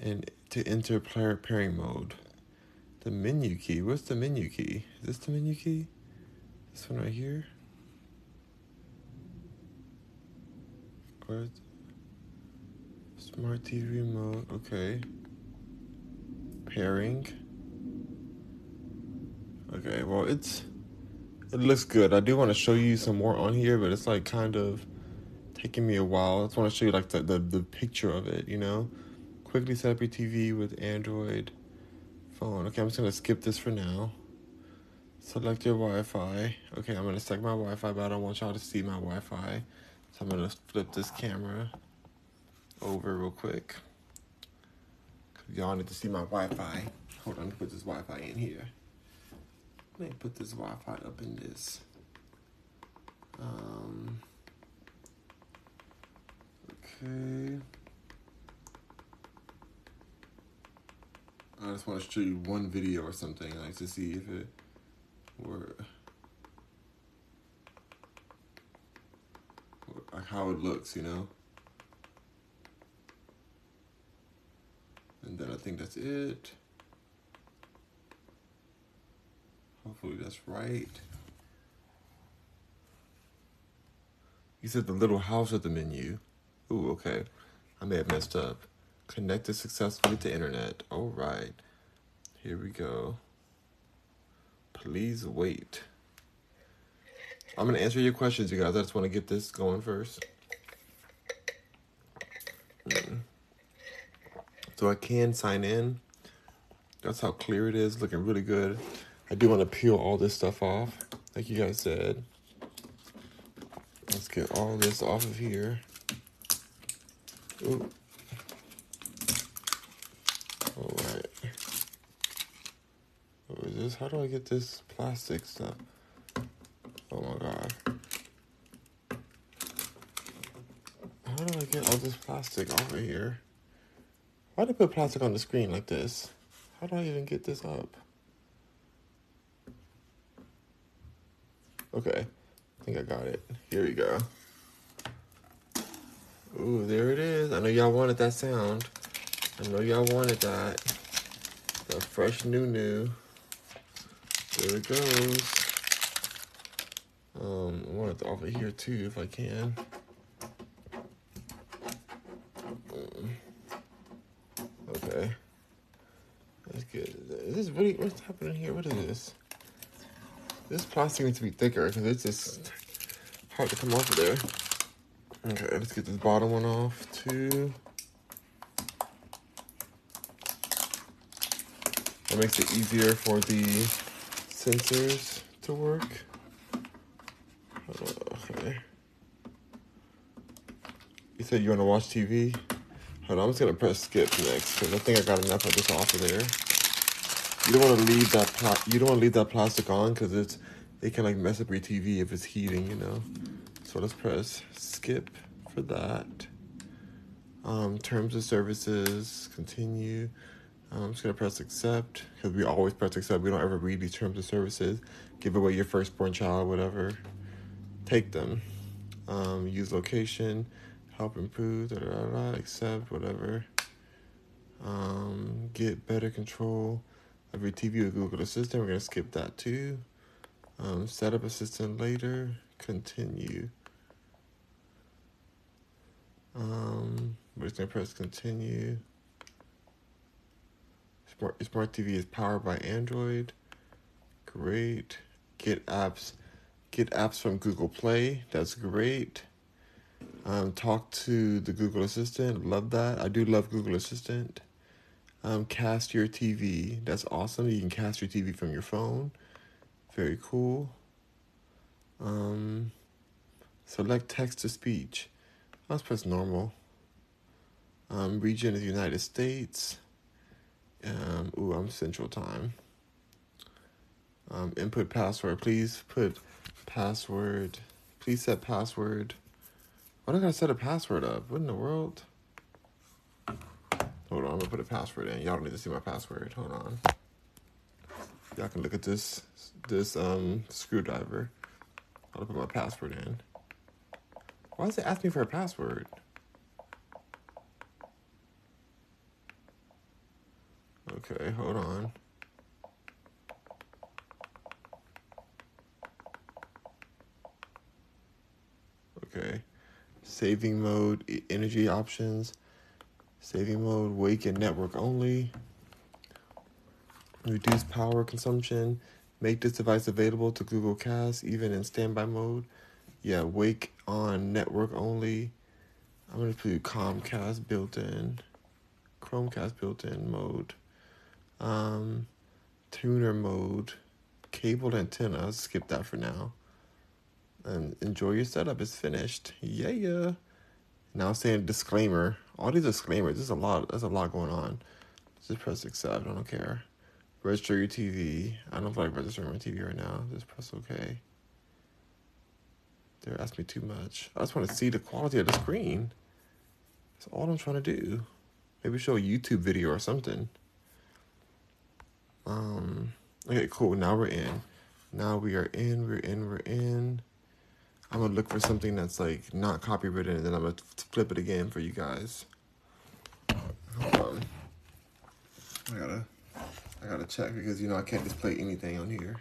and to enter player pairing mode. The menu key. Where's the menu key? Is this the menu key? This one right here? Where's smart TV mode? Okay. Pairing. Okay, well, it looks good. I do want to show you some more on here, but it's like kind of taking me a while. I just want to show you like the picture of it, you know? Quickly set up your TV with Android phone. Okay, I'm just going to skip this for now. Select your Wi-Fi. Okay, I'm going to select my Wi-Fi, but I don't want y'all to see my Wi-Fi. So I'm going to flip this camera over real quick. Y'all need to see my Wi-Fi. Hold on, put this Wi-Fi in here. Let me put this Wi-Fi up in this. Okay. I just want to show you one video or something, like to see if it were, like how it looks, you know? And then I think that's it. Hopefully that's right. You said the little house at the menu. Ooh, okay. I may have messed up. Connected successfully to internet. All right. Here we go. Please wait. I'm going to answer your questions, you guys. I just want to get this going first. So I can sign in. That's how clear it is. Looking really good. I do want to peel all this stuff off, like you guys said. Let's get all this off of here. Ooh. All right. What is this? How do I get this plastic stuff? Oh my God. How do I get all this plastic off of here? Why did I put plastic on the screen like this? How do I even get this up? Okay, I think I got it. Here we go. Ooh, there it is. I know y'all wanted that sound. I know y'all wanted that. The fresh new. There it goes. I want it off of here too if I can. Okay. That's good. Is this really, what's happening here? What is this? This plastic needs to be thicker because it's just hard to come off of there. Okay, let's get this bottom one off too. That makes it easier for the sensors to work. Okay. You said you want to watch TV? Hold on, I'm just going to press skip next because I think I got enough of this off of there. You don't want to leave that plastic on because it can like mess up your TV if it's heating, you know. So let's press skip for that. Terms of services, continue. I'm just gonna press accept because we always press accept. We don't ever read these terms of services. Give away your firstborn child, whatever. Take them. Use location, help improve. Da, da, da, da, accept whatever. Get better control. Every TV with Google Assistant, we're going to skip that too. Set up assistant later, continue. We're just going to press continue. Smart TV is powered by Android. Great. Get apps from Google Play. That's great. Talk to the Google Assistant. Love that. I do love Google Assistant. Cast your TV. That's awesome. You can cast your TV from your phone. Very cool. Select text to speech. Let's press normal. Region of the United States. Ooh, I'm Central Time. Input password. Please put password. Please set password. Why do I gotta set a password up? What in the world? Hold on, I'm gonna put a password in. Y'all don't need to see my password. Hold on. Y'all can look at this screwdriver. I'm gonna put my password in. Why does it ask me for a password? Okay, hold on. Okay. Saving mode, energy options. Saving mode, wake and network only. Reduce power consumption. Make this device available to Google Cast, even in standby mode. Yeah, wake on, network only. I'm going to put Comcast built-in. Chromecast built-in mode. Tuner mode. Cable antenna. I'll skip that for now. And enjoy your setup. It's finished. Yeah. Now I'm saying disclaimer. All these disclaimers. There's a lot. There's a lot going on. Just press accept. I don't care. Register your TV. I don't feel like registering my TV right now. Just press OK. They're asking me too much. I just want to see the quality of the screen. That's all I'm trying to do. Maybe show a YouTube video or something. Okay, cool. Now we're in. Now we are in. We're in. I'm going to look for something that's like not copyrighted, and then I'm going to flip it again for you guys. Hold on. I gotta check because, you know, I can't just play anything on here.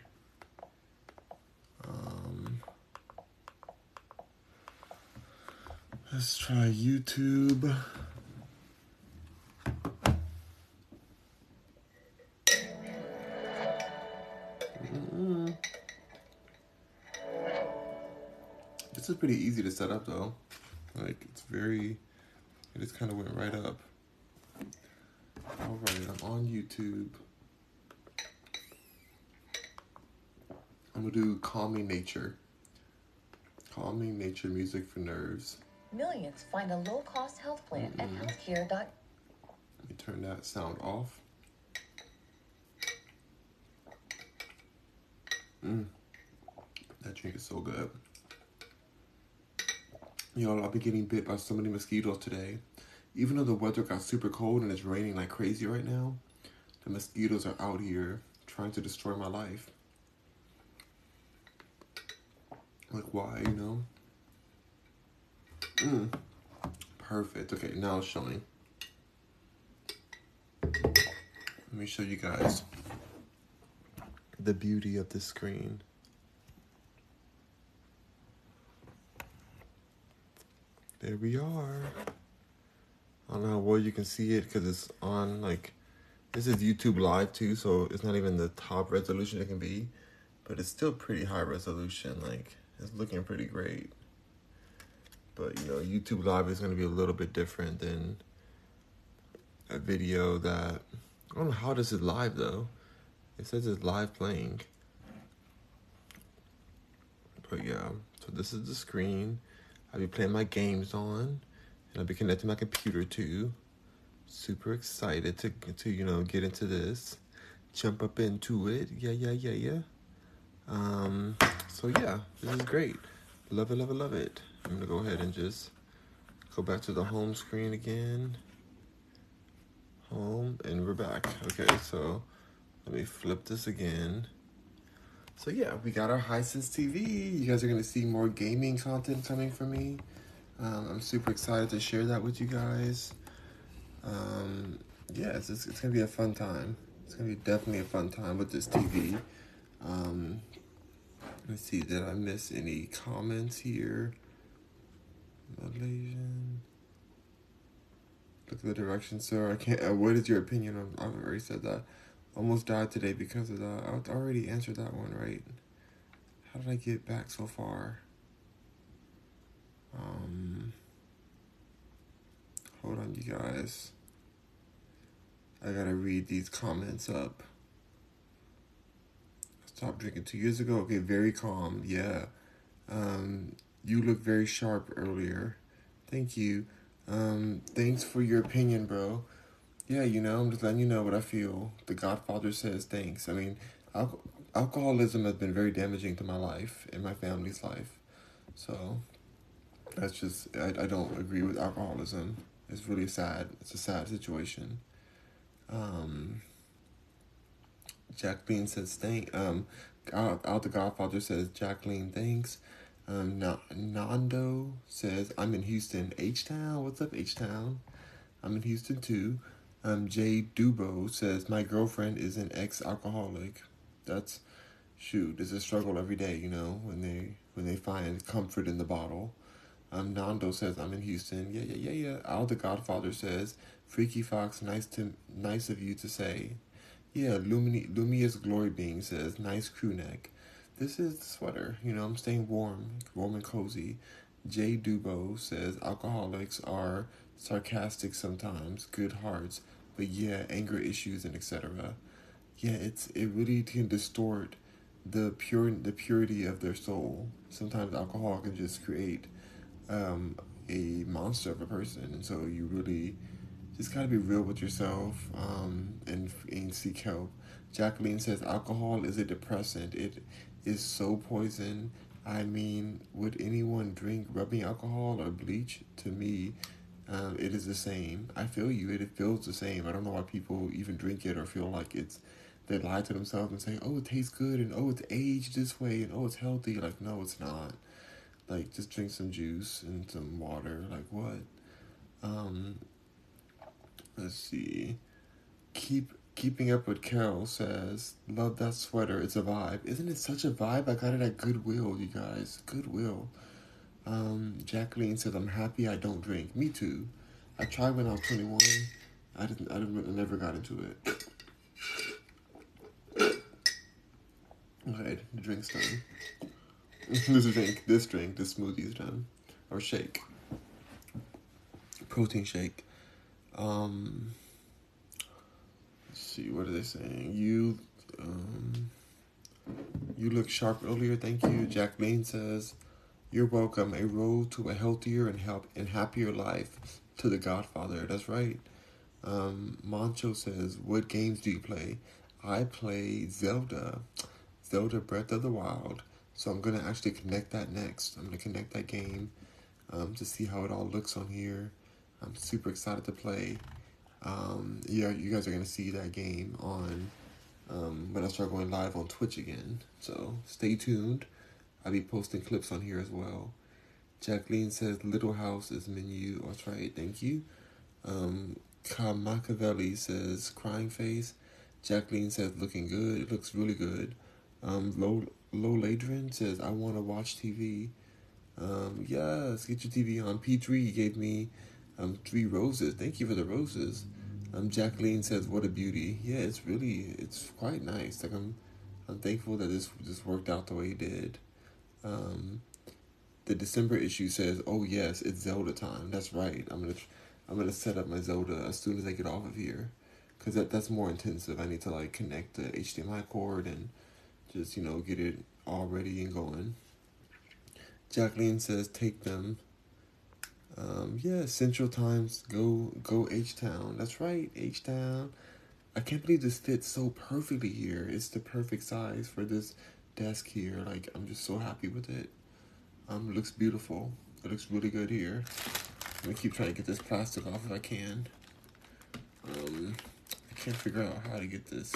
Let's try YouTube. This is pretty easy to set up though. Like it just kind of went right up. All right, I'm on YouTube. I'm gonna do Calming Nature. Calming Nature music for nerves. Millions find a low-cost health plan at healthcare. Let me turn that sound off. That drink is so good. Y'all, I've been getting bit by so many mosquitoes today. Even though the weather got super cold and it's raining like crazy right now, the mosquitoes are out here trying to destroy my life. Like, why, you know? Perfect. Okay, now it's showing. Let me show you guys the beauty of this screen. There we are. I don't know how well you can see it because it's on, like, this is YouTube Live too, so it's not even the top resolution it can be, but it's still pretty high resolution. Like, it's looking pretty great. But, you know, YouTube Live is going to be a little bit different than a video that, I don't know how this is live though. It says it's live playing. But yeah, so this is the screen. I'll be playing my games on, and I'll be connecting my computer too. Super excited to you know, get into this, jump up into it. Yeah. So yeah, this is great. Love it. I'm gonna go ahead and just go back to the home screen again. Home, and we're back. Okay, so let me flip this again. So yeah, we got our Hisense TV. You guys are going to see more gaming content coming from me. I'm super excited to share that with you guys. Yeah, it's going to be a fun time. It's going to be definitely a fun time with this TV. Let's see, did I miss any comments here? Malaysian. Look at the direction, sir. I can't. What is your opinion? I've already said that. Almost died today because of that. I already answered that one, right? How did I get back so far? Hold on, you guys. I gotta read these comments up. I stopped drinking 2 years ago. Okay, very calm. Yeah. You look very sharp earlier. Thank you. Thanks for your opinion, bro. Yeah, you know, I'm just letting you know what I feel. The Godfather says thanks. I mean, alcoholism has been very damaging to my life and my family's life. So, that's just, I don't agree with alcoholism. It's really sad. It's a sad situation. Jacqueline says thanks. Out the Godfather says Jacqueline thanks. Nando says I'm in Houston. H-Town, what's up H-Town? I'm in Houston too. Jay Dubo says my girlfriend is an ex-alcoholic. That's shoot. It's a struggle every day, you know, when they find comfort in the bottle. Nando says I'm in Houston. Yeah. Al the Godfather says Freaky Fox, nice of you to say. Yeah, Lumious Glory Being says, nice crew neck. This is the sweater. You know, I'm staying warm and cozy. Jay Dubo says, alcoholics are sarcastic sometimes, good hearts, but yeah, anger issues and etc. Yeah, it really can distort the purity of their soul. Sometimes alcohol can just create a monster of a person, and so you really just gotta be real with yourself and seek help. Jacqueline says, alcohol is a depressant. It is so poison. I mean, would anyone drink rubbing alcohol or bleach? To me, it is the same. I feel you. It feels the same. I don't know why people even drink it or feel like it's, they lie to themselves and say, oh, it tastes good, and oh, it's aged this way, and oh, it's healthy. Like, no, it's not. Like, just drink some juice and some water. Like, what? Let's see. Keeping Up With Carol says, love that sweater. It's a vibe. Isn't it such a vibe? I got it at Goodwill, you guys. Goodwill. Jacqueline says, I'm happy I don't drink. Me too. I tried when I was 21. I never got into it. Okay, the drink's done. This smoothie's done. Or shake. Protein shake. Let's see, what are they saying? You look sharp earlier, thank you. Jacqueline says, you're welcome. A road to a healthier and happier life to the Godfather. That's right. Mancho says, what games do you play? I play Zelda Breath of the Wild. So I'm going to actually connect that next. I'm going to connect that game to see how it all looks on here. I'm super excited to play. Yeah, you guys are going to see that game on when I start going live on Twitch again. So stay tuned. I'll be posting clips on here as well. Jacqueline says, Little House is menu. That's right. Thank you. Kyle Machiavelli says, crying face. Jacqueline says, looking good. It looks really good. Loladrin says, I want to watch TV. Yes, get your TV on. P3 gave me 3 roses. Thank you for the roses. Jacqueline says, what a beauty. Yeah, it's quite nice. Like, I'm thankful that this worked out the way it did. The December issue says, oh yes, it's Zelda time. That's right. I'm gonna set up my Zelda as soon as I get off of here, because that's more intensive. I need to like connect the HDMI cord and just, you know, get it all ready and going. Jacqueline says, take them. Yeah, Central Times, go H-Town. That's right, H-Town. I can't believe this fits so perfectly here. It's the perfect size for this desk here. Like, I'm just so happy with it. It looks beautiful. It looks really good here. I'm gonna keep trying to get this plastic off if I can. I can't figure out how to get this,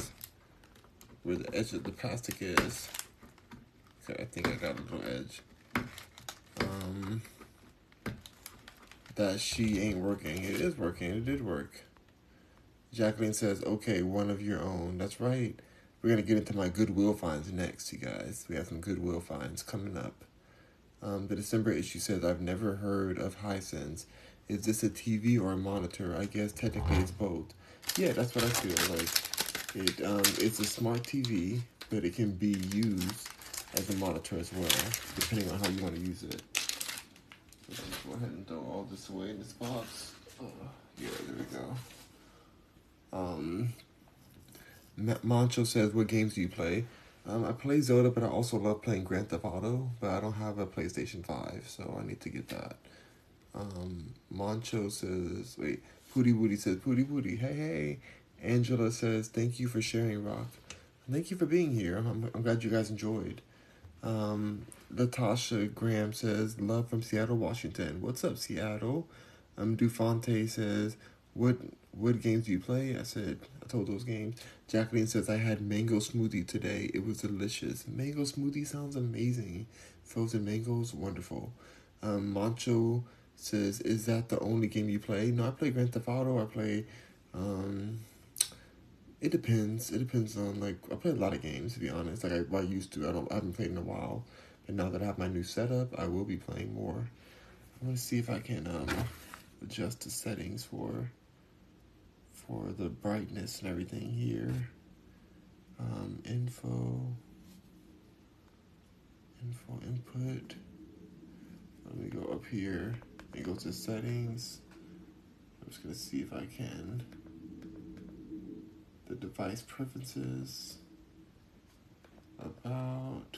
where the edge of the plastic is. Okay, I think I got a little edge. That she ain't working. It is working. It did work. Jacqueline says, okay, one of your own. That's right. We're going to get into my Goodwill finds next, you guys. We have some Goodwill finds coming up. The December issue says, I've never heard of Hisense. Is this a TV or a monitor? I guess technically it's both. Yeah, that's what I feel like. It's a smart TV, but it can be used as a monitor as well, depending on how you want to use it. Let's just go ahead and throw all this away in this box. Oh, yeah, there we go. Mancho says, what games do you play? I play Zelda, but I also love playing Grand Theft Auto, but I don't have a PlayStation 5, so I need to get that. Mancho says, wait, Pooty Woody says, Pooty Woody, hey, hey. Angela says, thank you for sharing, Rock. Thank you for being here. I'm glad you guys enjoyed. Latasha Graham says, love from Seattle, Washington. What's up, Seattle? Dufante says, what games do you play? I said, I told those games. Jacqueline says, I had mango smoothie today. It was delicious. Mango smoothie sounds amazing. Frozen mangoes, wonderful. Mancho says, is that the only game you play? No, I play Grand Theft Auto. I play, it depends. It depends on, like, I play a lot of games, to be honest. Like, I used to. I haven't played in a while. But now that I have my new setup, I will be playing more. I'm going to see if I can adjust the settings for the brightness and everything here. Info input. Let me go up here and go to settings. I'm just going to see if I can. The device preferences. About.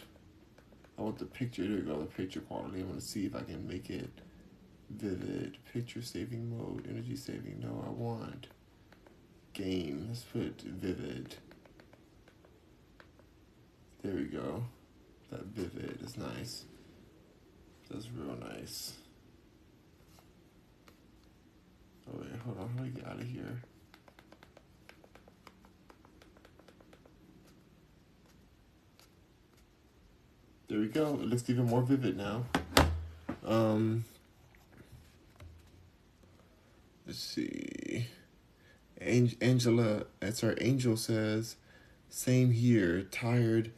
I want the picture. There we go. The picture quality. I want to see if I can make it vivid. Picture saving mode. Energy saving. No, I want game. Let's put vivid. There we go. That vivid is nice. That's real nice. Oh wait, hold on. How do I get out of here? There we go. It looks even more vivid now. Let's see. Angel says, same here. Tired.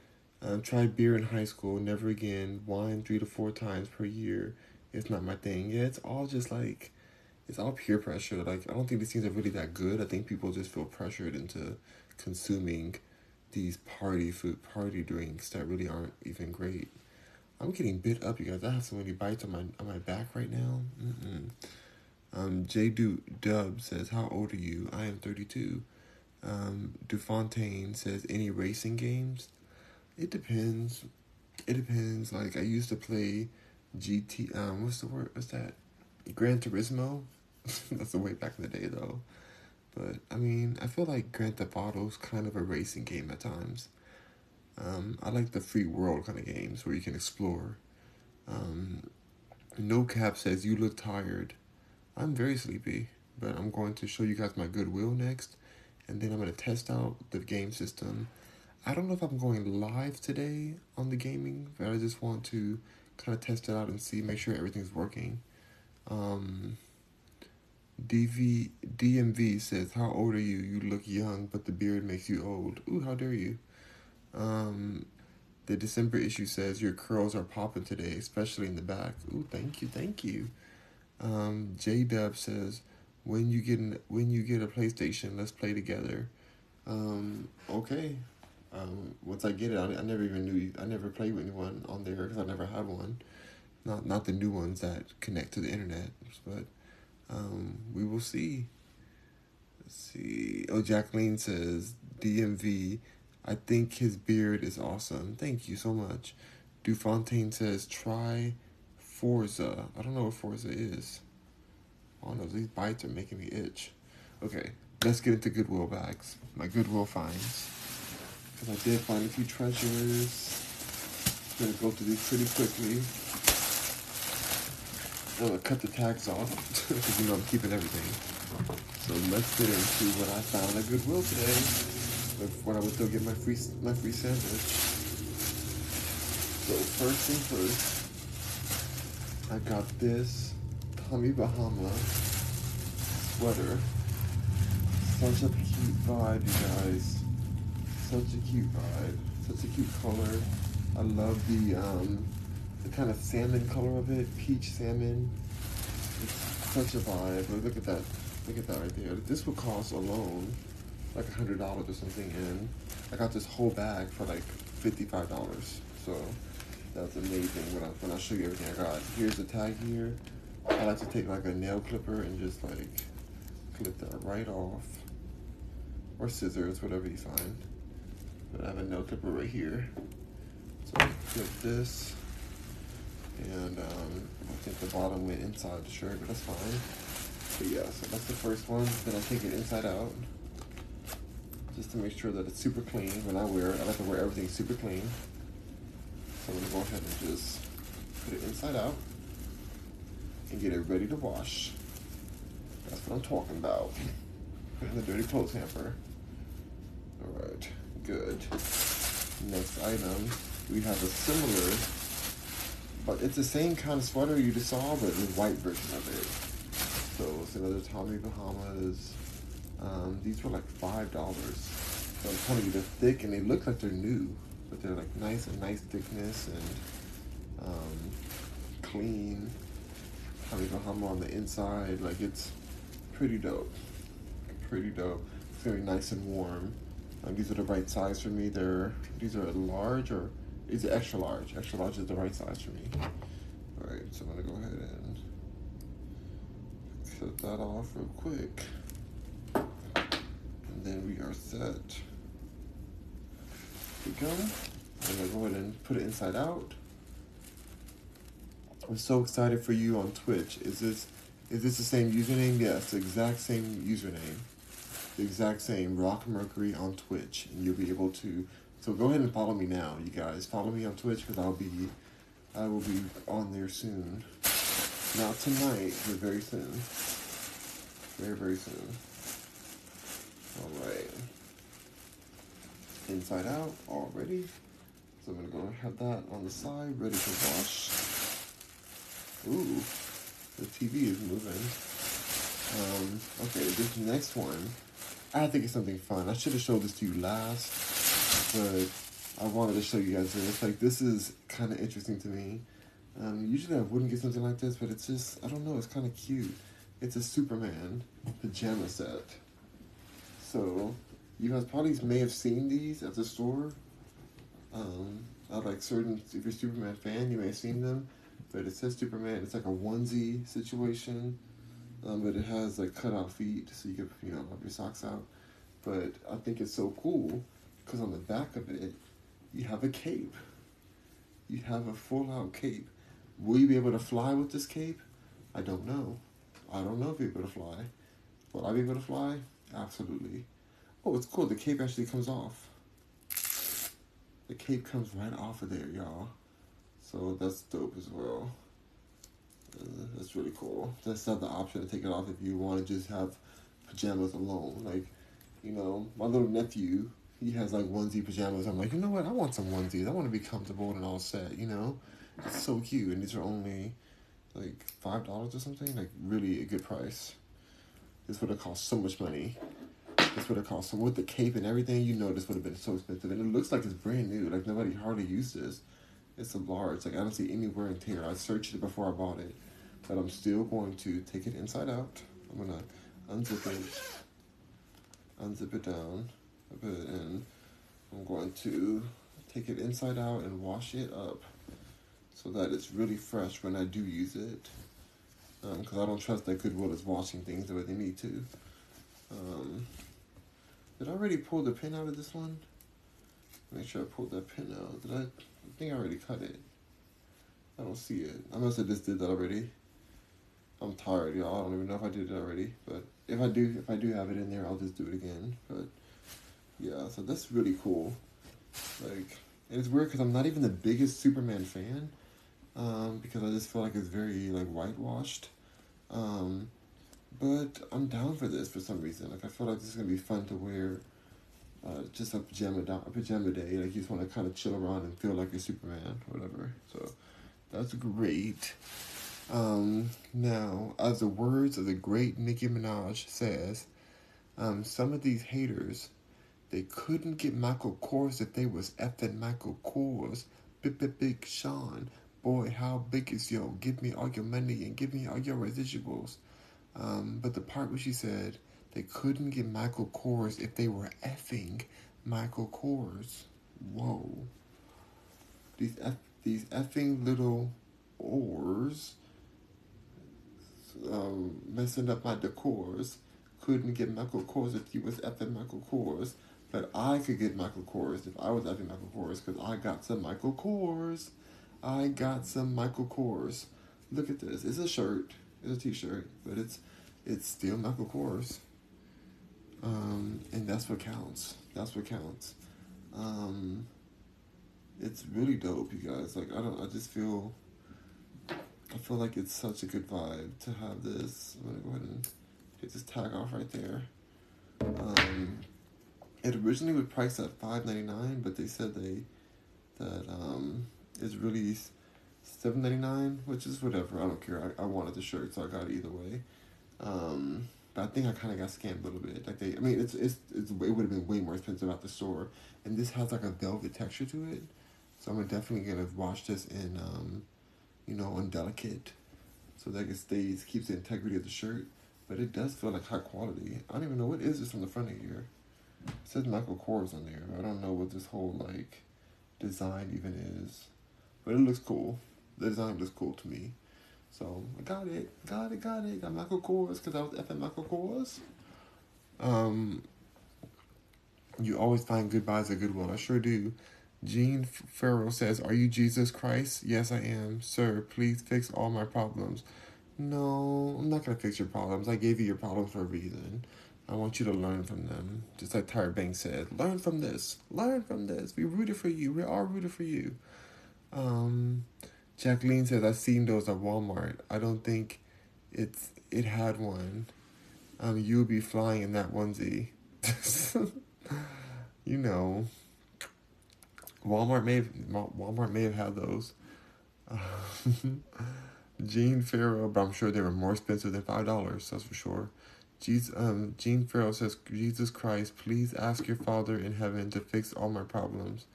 Tried beer in high school. Never again. Wine 3 to 4 times per year. It's not my thing. Yeah, it's all just like, it's all peer pressure. Like, I don't think these things are really that good. I think people just feel pressured into consuming these party drinks that really aren't even great. I'm getting bit up, you guys. I have so many bites on my back right now. J Dub says, how old are you? I am 32. Dufontaine says, any racing games? It depends. Like, I used to play GT, Gran Turismo. That's the way back in the day, though. But, I mean, I feel like Grand Theft Auto's kind of a racing game at times. I like the free world kind of games where you can explore. No Cap says, you look tired. I'm very sleepy, but I'm going to show you guys my Goodwill next. And then I'm going to test out the game system. I don't know if I'm going live today on the gaming, but I just want to kind of test it out and see, make sure everything's working. DMV says, how old are you? You look young, but the beard makes you old. Ooh, how dare you? The December issue says, your curls are popping today, especially in the back. Ooh, thank you. J-Dub says, when you get a PlayStation, let's play together. Okay. Once I get it, I never even knew, I never played with anyone on there because I never had one. Not the new ones that connect to the internet, but we will see. Let's see. Oh, Jacqueline says, DMV, I think his beard is awesome. Thank you so much. Dufontaine says, try Forza. I don't know what Forza is. I don't know. These bites are making me itch. Okay, let's get into Goodwill bags. My Goodwill finds. Because I did find a few treasures. I'm going to go through these pretty quickly. I'm gonna cut the tags off because you know I'm keeping everything. So let's get into what I found at Goodwill today. When I would still get my free sandwich. So first thing first, I got this Tommy Bahama sweater. Such a cute vibe, you guys. Such a cute vibe. Such a cute color. I love the kind of salmon color of it, peach salmon. It's such a vibe. Look at that right there. This would cost alone like $100 or something, and I got this whole bag for like $55. So that's amazing when I show you everything I got. Here's the tag here. I like to take like a nail clipper and just like clip that right off, or scissors, whatever you find. But I have a nail clipper right here. So I clip this, and I think the bottom went inside the shirt, but that's fine. But yeah, so that's the first one. Then I take it inside out, just to make sure that it's super clean. When I wear it, I like to wear everything super clean. So I'm gonna go ahead and just put it inside out and get it ready to wash. That's what I'm talking about. Put it in the dirty clothes hamper. All right, good. Next item, we have a similar, but it's the same kind of sweater you just saw, but the white version of it. So it's another Tommy Bahama's. These were like $5. So I'm telling you, they're thick and they look like they're new, but they're like nice and nice thickness and clean. Tommy Bahama on the inside, like it's pretty dope. Pretty dope. It's very nice and warm. These are the right size for me. These are a large, or is it extra large? Extra large is the right size for me. All right, so I'm gonna go ahead and cut that off real quick. Then we are set. Here we go. I'm gonna go ahead and put it inside out. I'm so excited for you on Twitch. Is this the same username? Yes, the exact same username. The exact same, Rock Mercury on Twitch, and you'll be able to. So go ahead and follow me now, you guys. Follow me on Twitch because I will be on there soon. Not tonight, but very soon. Very, very soon. Alright, inside out already. So I'm gonna go and have that on the side, ready to wash. Ooh, the TV is moving. Okay, this next one, I think it's something fun. I should have showed this to you last, but I wanted to show you guys this. Like, this is kind of interesting to me. Usually I wouldn't get something like this, but it's just, I don't know, it's kind of cute. It's a Superman pajama set. So, you guys probably may have seen these at the store. If you're a Superman fan, you may have seen them. But it says Superman. It's like a onesie situation. But it has like cut out feet, so you can, you know, pop your socks out. But I think it's so cool because on the back of it, you have a cape. You have a full out cape. Will you be able to fly with this cape? I don't know. I don't know if you're able to fly. Will I be able to fly? Absolutely. Oh, it's cool. The cape actually comes off. The cape comes right off of there, y'all. So that's dope as well. That's really cool. That's not the option to take it off if you want to just have pajamas alone. Like, you know, my little nephew, he has like onesie pajamas. I'm like, you know what? I want some onesies. I want to be comfortable and all set, you know? It's so cute. And these are only like $5 or something. Like, really a good price. This would have cost so much money. This would have cost, so with the cape and everything, you know, this would have been so expensive. And it looks like it's brand new. Like, nobody hardly used this. It's a large. Like, I don't see any wear and tear. I searched it before I bought it. But I'm still going to take it inside out. I'm going to unzip it. Unzip it down a bit. And I'm going to take it inside out and wash it up so that it's really fresh when I do use it. Because I don't trust that Goodwill is washing things the way they need to. Did I already pull the pin out of this one? Make sure I pulled that pin out. I think I already cut it. I don't see it. I must have just did that already. I'm tired, y'all. I don't even know if I did it already. But if I do have it in there, I'll just do it again. But yeah, so that's really cool. Like, and it's weird because I'm not even the biggest Superman fan. Because I just feel like it's very, like, whitewashed. But I'm down for this for some reason. Like, I feel like this is going to be fun to wear just a pajama day. Like, you just want to kind of chill around and feel like you're Superman or whatever. So, that's great. Now, as the words of the great Nicki Minaj says, some of these haters, they couldn't get Michael Kors if they was effing Michael Kors. Big Sean. Boy, how big is yo? Give me all your money and give me all your residuals. But the part where she said they couldn't get Michael Kors if they were effing Michael Kors. Whoa. these effing little oars messing up my decors. Couldn't get Michael Kors if he was effing Michael Kors, but I could get Michael Kors if I was effing Michael Kors, because I got some Michael Kors. I got some Michael Kors. Look at this. It's a shirt. It's a t-shirt, but it's still Michael Kors. And that's what counts. That's what counts. It's really dope, you guys. Like, I feel like it's such a good vibe to have this. I'm gonna go ahead and take this tag off right there. It originally was priced at $5.99, but they said that it's really $7.99, which is whatever. I don't care. I wanted the shirt, so I got it either way. But I think I kind of got scammed a little bit. Like it would have been way more expensive at the store. And this has like a velvet texture to it, so I'm definitely gonna wash this in, on Delicate, so that it keeps the integrity of the shirt. But it does feel like high quality. I don't even know what is this on the front of here. It says Michael Kors on there, but I don't know what this whole like design even is. But it looks cool. The design looks cool to me. So I got it. Got Michael Kors because I was effing Michael Kors. You always find good buys at Goodwill. I sure do. Jean Farrell says, "Are you Jesus Christ?" Yes, I am, sir. Please fix all my problems. No, I'm not gonna fix your problems. I gave you your problems for a reason. I want you to learn from them. Just like Tyra Banks said, learn from this. Learn from this. We rooted for you. We are rooted for you. Jacqueline says, "I've seen those at Walmart. I don't think it had one. You'll be flying in that onesie." You know, Walmart may have had those. Jean Farrell, but I'm sure they were more expensive than $5. That's for sure. Jean Farrell says, "Jesus Christ, please ask your Father in heaven to fix all my problems."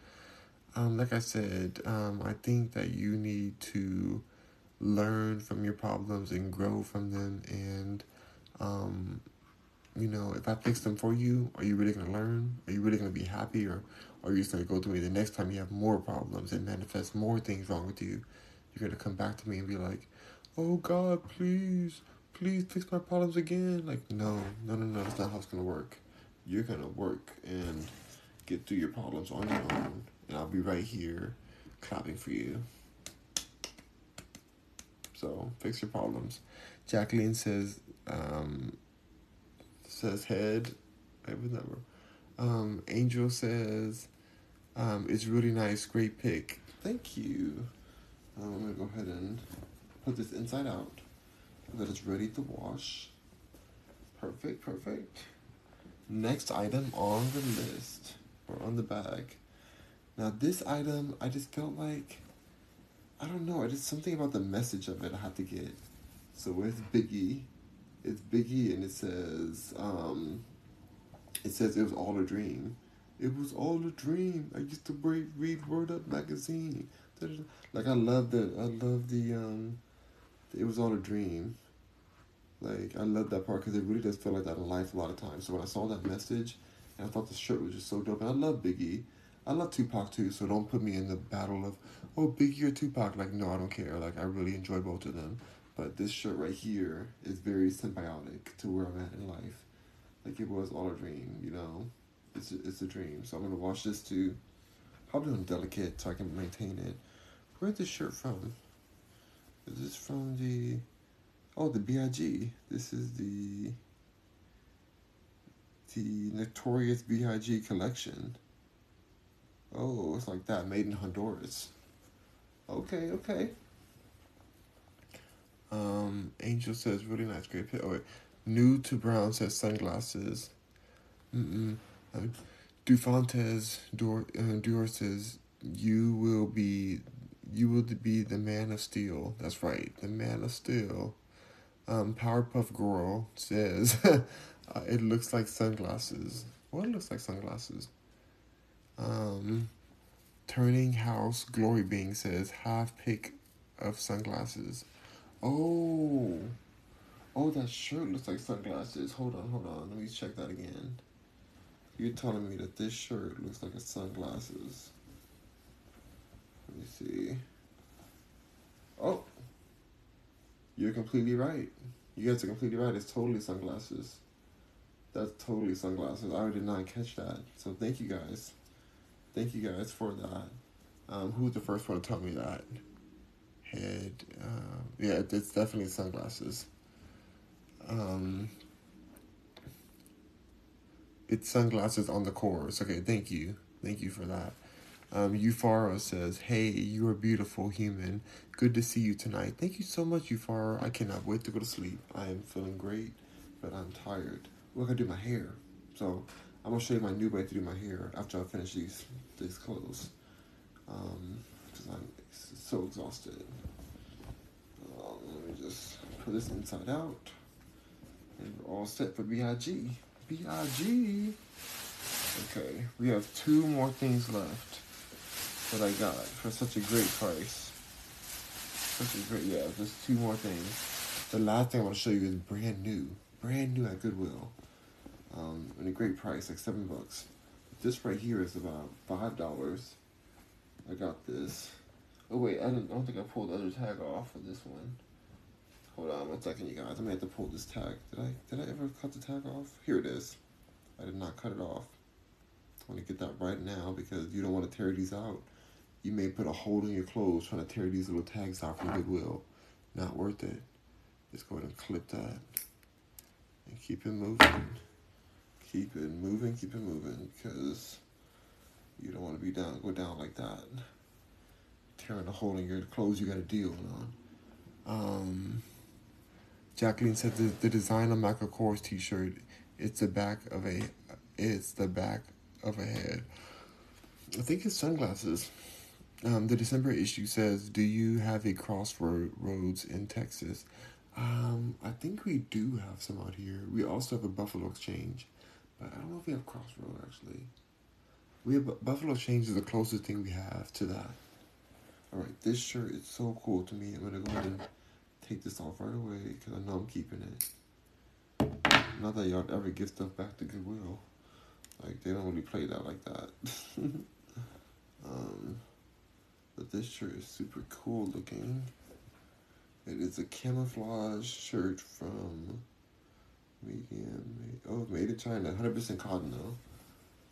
Like I said, I think that you need to learn from your problems and grow from them. And, if I fix them for you, are you really going to learn? Are you really going to be happy? Or are you just going to go to me the next time you have more problems and manifest more things wrong with you? You're going to come back to me and be like, "Oh, God, please fix my problems again." Like, no, that's not how it's going to work. You're going to work and get through your problems on your own. And I'll be right here clapping for you. So, fix your problems. Jacqueline says, head. Angel says, "It's really nice. Great pick." Thank you. I'm going to go ahead and put this inside out so that it's ready to wash. Perfect. Next item on the list, or on the bag. Now this item, I just felt like, I don't know, something about the message of it I have to get. So it's Biggie, and it says it was all a dream. It was all a dream. I used to read Word Up magazine. Like I love the it was all a dream. Like I love that part because it really does feel like that in life a lot of times. So when I saw that message, and I thought the shirt was just so dope, and I love Biggie. I love Tupac too, so don't put me in the battle of, oh, Biggie or Tupac. Like, no, I don't care. Like, I really enjoy both of them. But this shirt right here is very symbiotic to where I'm at in life. Like, it was all a dream, you know? It's a dream. So I'm going to wash this too. Probably on Delicate so I can maintain it. Where's this shirt from? Is this from the B.I.G.? This is the Notorious B.I.G. collection. Oh, it's like that, made in Honduras. Okay. Angel says, really nice, great pick. Oh, wait. New to Brown says, sunglasses. Dufontes Dor says, you will be the man of steel. That's right, the man of steel. Powerpuff Girl says, it looks like sunglasses. What looks like sunglasses? Turning House Glory Bing says, half pick of sunglasses. Oh, that shirt looks like sunglasses. Hold on. Let me check that again. You're telling me that this shirt looks like a sunglasses. me see. Oh, you're completely right. You guys are completely right. It's totally sunglasses. That's totally sunglasses. I did not catch that. So thank you guys. Thank you guys for that. Who was the first one to tell me that? Head. Yeah, it's definitely sunglasses. It's sunglasses on the Kors. Okay, thank you. Thank you for that. Eufaro says, hey, you're a beautiful human. Good to see you tonight. Thank you so much, Eufaro. I cannot wait to go to sleep. I am feeling great, but I'm tired. We're going to do my hair. So I'm going to show you my new way to do my hair after I finish these clothes. Because I'm so exhausted. Let me just put this inside out. And we're all set for B.I.G. B.I.G. Okay, we have two more things left that I got for such a great price. Such a great, yeah, just two more things. The last thing I want to show you is brand new at Goodwill. And a great price, like $7. This right here is about $5. I got this. Oh wait, I don't think I pulled the other tag off of this one. Hold on one second, you guys. I may have to pull this tag. Did I ever cut the tag off? Here it is. I did not cut it off. I want to get that right now because you don't want to tear these out. You may put a hole in your clothes trying to tear these little tags out from Goodwill. Not worth it. Just go ahead and clip that. And keep it moving. Keep it moving, keep it moving. Because you don't want to be down, go down like that. Tearing a hole in your clothes, you got a deal on. Jacqueline said the design on Michael Kors t-shirt, it's the back of a head. I think it's sunglasses. The December issue says, do you have a crossroads in Texas? I think we do have some out here. We also have a Buffalo Exchange, but I don't know if we have Crossroad actually. We have Buffalo Exchange is the closest thing we have to that. All right, this shirt is so cool to me. I'm gonna go ahead and take this off right away because I know I'm keeping it. Not that y'all ever give stuff back to Goodwill. Like, they don't really play that like that. But this shirt is super cool looking. It is a camouflage shirt from made in China. 100% cotton though.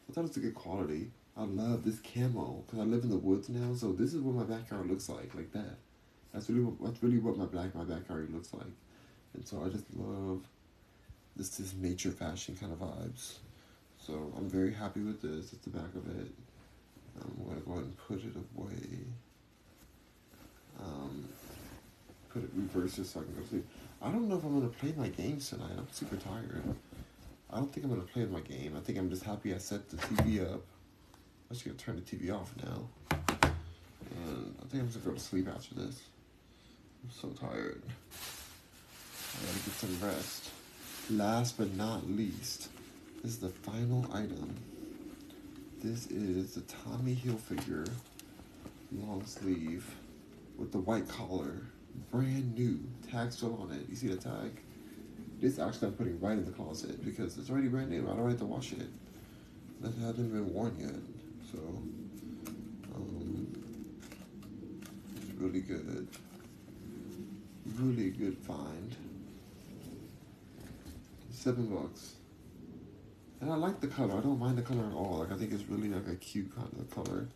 I thought it was a good quality. I love this camo because I live in the woods now. So this is what my backyard looks like that. That's really what my backyard looks like. And so I just love this nature fashion kind of vibes. So I'm very happy with this. It's the back of it. I'm gonna go ahead and put it away. Put it reverse just so I can go sleep. I don't know if I'm gonna play my games tonight. I'm super tired. I don't think I'm gonna play my game. I think I'm just happy I set the TV up. I'm just gonna turn the TV off now. And I think I'm just gonna go to sleep after this. I'm so tired. I gotta get some rest. Last but not least, this is the final item. This is the Tommy Hilfiger long sleeve with the white collar. Brand new. Tag still on it. You see the tag? This actually I'm putting right in the closet because it's already brand new. I don't have to wash it. That hasn't been worn yet. So, it's really good. Really good find. $7. And I like the color. I don't mind the color at all. Like, I think it's really like a cute kind of color.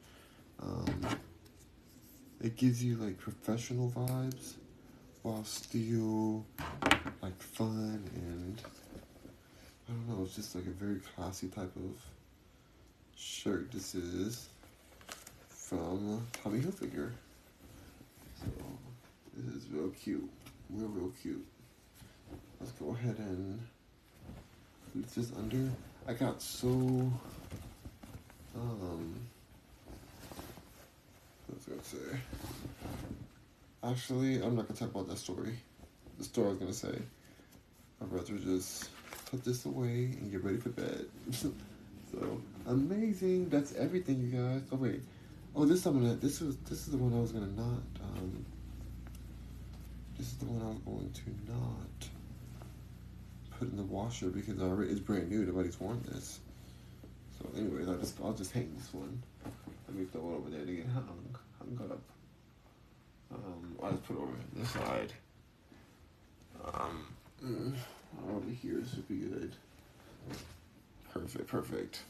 It gives you like professional vibes while still like fun and I don't know, it's just like a very classy type of shirt. This is from Tommy Hilfiger. So this is real cute. Real cute. Let's go ahead and put this under. I got so what's I gonna say? Actually, I'm not gonna talk about that story. The story I was gonna say. I'd rather just put this away and get ready for bed. So amazing. That's everything, you guys. Oh wait. Oh, this is the one I was gonna not. This is the one I was going to not put in the washer because it's brand new. Nobody's worn this. So anyways, I'll just hang this one. Let me throw it over there to get hung. I'm something got up. I'll just put it over the side. Over here, this would be good. Perfect, perfect.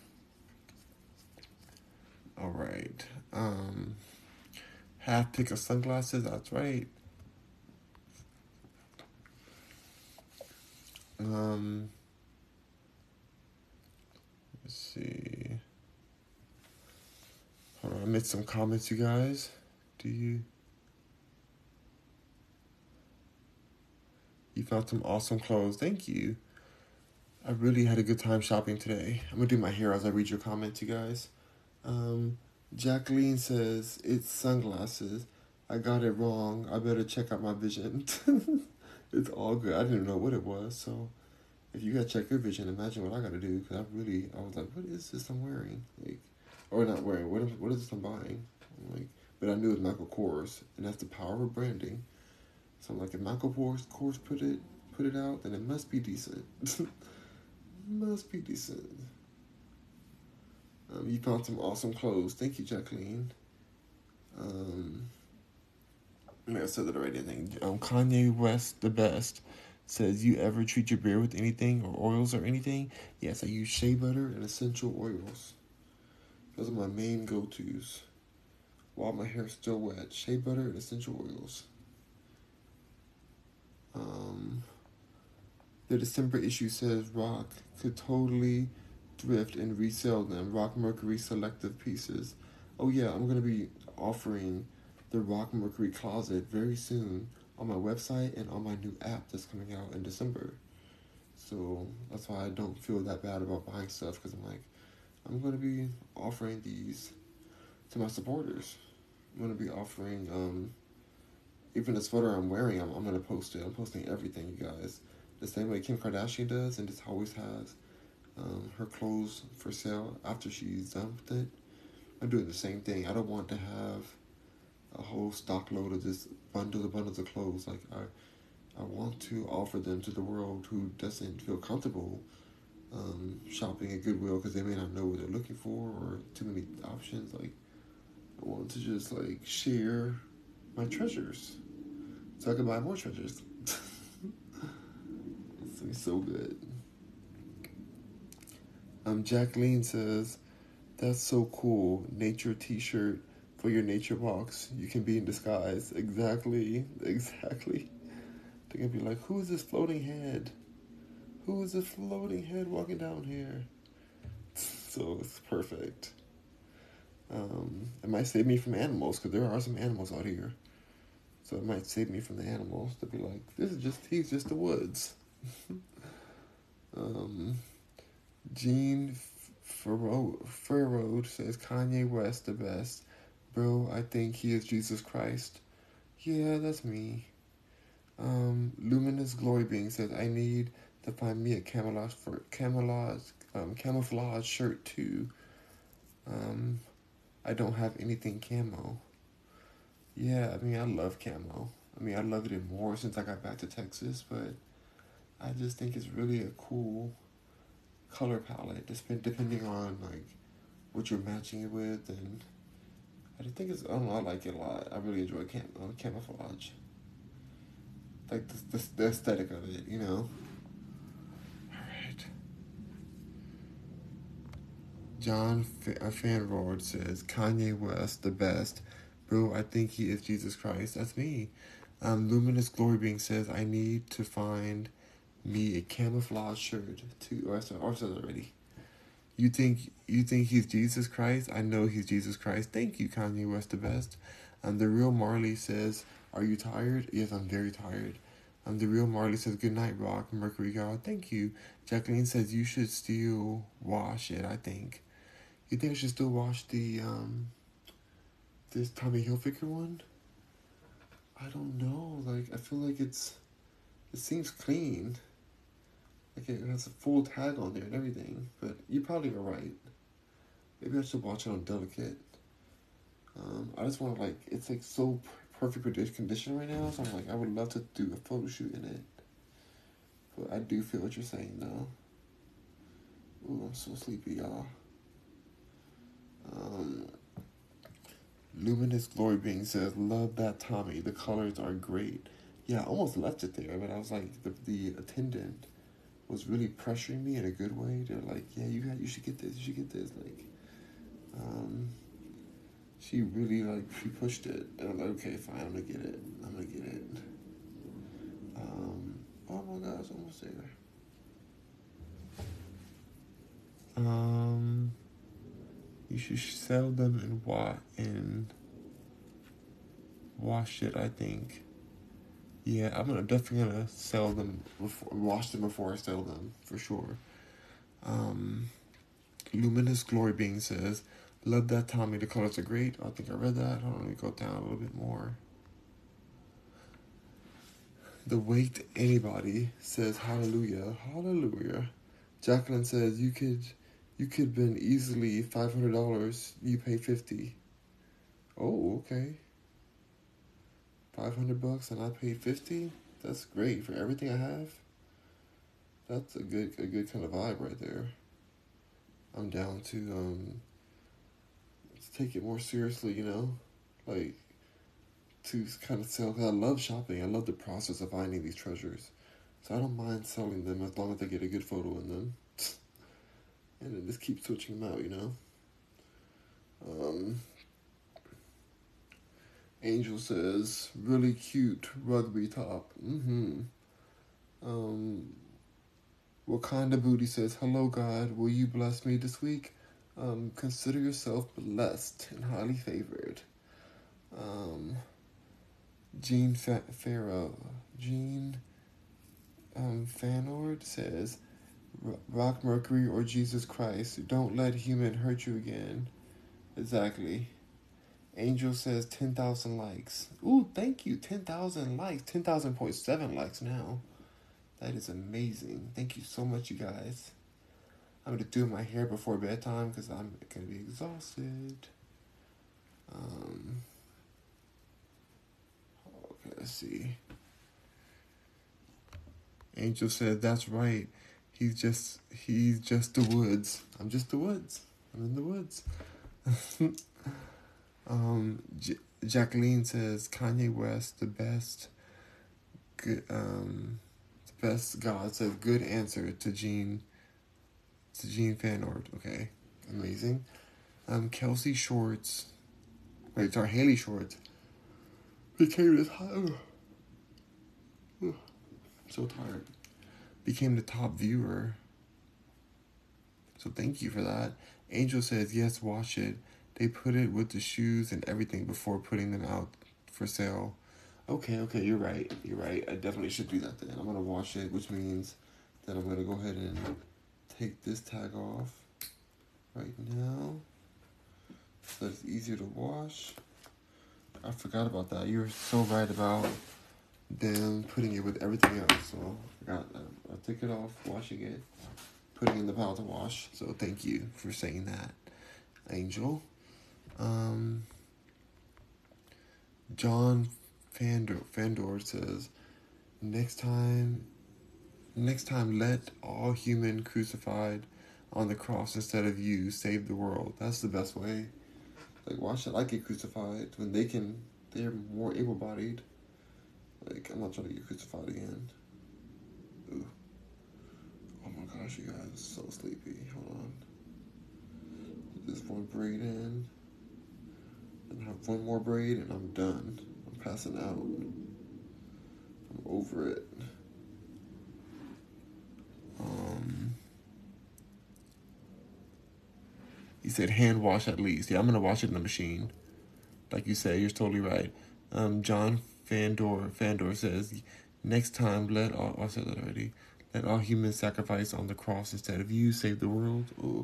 All right. Half pick of sunglasses, that's right. Let's see. Hold on, I made some comments, you guys. Do you? You found some awesome clothes. Thank you. I really had a good time shopping today. I'm gonna do my hair as I read your comments, you guys. Jacqueline says, it's sunglasses. I got it wrong. I better check out my vision. It's all good. I didn't know what it was. So if you gotta check your vision, imagine what I gotta do. Cause I was like, what is this I'm wearing? Like, or not wearing, what is this I'm buying? I'm like, but I knew it was Michael Kors, and that's the power of branding. So I'm like, if Michael Kors put it out, then it must be decent. Must be decent. You found some awesome clothes. Thank you, Jacqueline. I said that already, I think. Kanye West, the best, says, you ever treat your beard with anything or oils or anything? Yes, I use shea butter and essential oils. Those are my main go-tos. While my hair's still wet, shea butter and essential oils. The December issue says Rock could totally thrift and resell them. Rock Mercury selective pieces. Oh yeah, I'm going to be offering the Rock Mercury closet very soon on my website and on my new app that's coming out in December. So that's why I don't feel that bad about buying stuff, because I'm like, I'm going to be offering these to my supporters. I'm going to be offering, even this photo I'm wearing, I'm going to post it. I'm posting everything, you guys. The same way Kim Kardashian does, and just always has her clothes for sale after she's done with it. I'm doing the same thing. I don't want to have a whole stock load of just bundles of clothes. Like, I want to offer them to the world who doesn't feel comfortable shopping at Goodwill because they may not know what they're looking for or too many options. Like, I want to just, like, share my treasures so I can buy more treasures. It's so good. Jacqueline says, that's so cool. Nature t-shirt for your nature walks. You can be in disguise. Exactly. Exactly. They're going to be like, who is this floating head? Who is this floating head walking down here? So it's perfect. It might save me from animals, because there are some animals out here. So it might save me from the animals to be like, this is just, he's just the woods. Jean Furrowed says, Kanye West the best. Bro, I think he is Jesus Christ. Yeah, that's me. Luminous Glory Being says, I need to find me a camouflage shirt too. I don't have anything camo. Yeah, I mean, I love camo. I mean, I loved it more since I got back to Texas, but I just think it's really a cool color palette. It's been depending on, like, what you're matching it with, and I just think it's, I don't know, I like it a lot. I really enjoy camouflage. Like, the aesthetic of it, you know? Alright. John Fanroard says, Kanye West, the best. Bro, I think he is Jesus Christ. That's me. Luminous Glory Being says, I need to find me a camouflage shirt too. Or I said already. You think he's Jesus Christ? I know he's Jesus Christ. Thank you, Kanye West the best. The Real Marley says, are you tired? Yes, I'm very tired. The Real Marley says, good night, Rock Mercury God. Thank you. Jacqueline says, you should still wash it, I think. You think I should still wash the this Tommy Hilfiger one? I don't know. Like, I feel like it seems clean. Like, it has a full tag on there and everything, but you probably are right. Maybe I should watch it on Delicate. I just want to, like, it's like so perfect condition right now, so I'm like, I would love to do a photo shoot in it. But I do feel what you're saying though. Ooh, I'm so sleepy, y'all. Luminous Glory Being says, love that Tommy. The colors are great. Yeah, I almost left it there, but I was like, the attendant was really pressuring me in a good way. They're like, yeah, you should get this, Like, she really, she pushed it. And I'm like, okay, fine, I'm gonna get it. Oh my God, it's almost there. You should sell them and wash it, I think. Yeah, I'm definitely gonna sell them before, wash them before I sell them, for sure. Luminous Glory Being says, love that Tommy, the colors are great. I think I read that. Hold on, let me go down a little bit more. The Waked Anybody says, hallelujah, hallelujah. Jacqueline says, you could been easily $500, you pay $50. Oh, okay. $500 and I paid $50? That's great for everything I have. That's a good kind of vibe right there. I'm down to take it more seriously, you know? Like, to kind of sell, because I love shopping. I love the process of finding these treasures. So I don't mind selling them as long as I get a good photo in them. And then just keep switching them out, you know? Angel says, really cute rugby top. Mm-hmm. Wakanda Booty says, hello, God. Will you bless me this week? Consider yourself blessed and highly favored. Jean Fanord says, Rock Mercury or Jesus Christ. Don't let human hurt you again. Exactly. Angel says 10,000 likes. Ooh, thank you. 10,000 likes. 10,000.7 likes now. That is amazing. Thank you so much, you guys. I'm going to do my hair before bedtime because I'm going to be exhausted. Okay, let's see. Angel says, that's right. He's just the woods. I'm just the woods. I'm in the woods. Jacqueline says, Kanye West, the best. Good, the best God says, good answer to Jean Fanord. Okay, amazing. Kelsey Shorts. Wait, sorry, Haley Shorts. I'm so tired. Became the top viewer. So thank you for that. Angel says, yes, watch it. They put it with the shoes and everything before putting them out for sale. Okay, you're right. I definitely should do that then. I'm going to wash it, which means that I'm going to go ahead and take this tag off right now so it's easier to wash. I forgot about that. You're so right about them putting it with everything else. So I forgot that. I took it off, washing it, putting it in the pile to wash. So thank you for saying that, Angel. John Fandor says, next time let all human crucified on the cross instead of you save the world. That's the best way. Like, why should I get crucified when they're more able-bodied? Like, I'm not trying to get crucified again. Ooh. Oh my gosh, you guys, I'm so sleepy. Hold on. Put this one braid in. Then I have one more braid and I'm done. I'm passing out. I'm over it. You said hand wash at least. Yeah, I'm gonna wash it in the machine. Like you said, you're totally right. John Fandor says, next time, I said that already. Let all humans sacrifice on the cross instead of you save the world. Oh,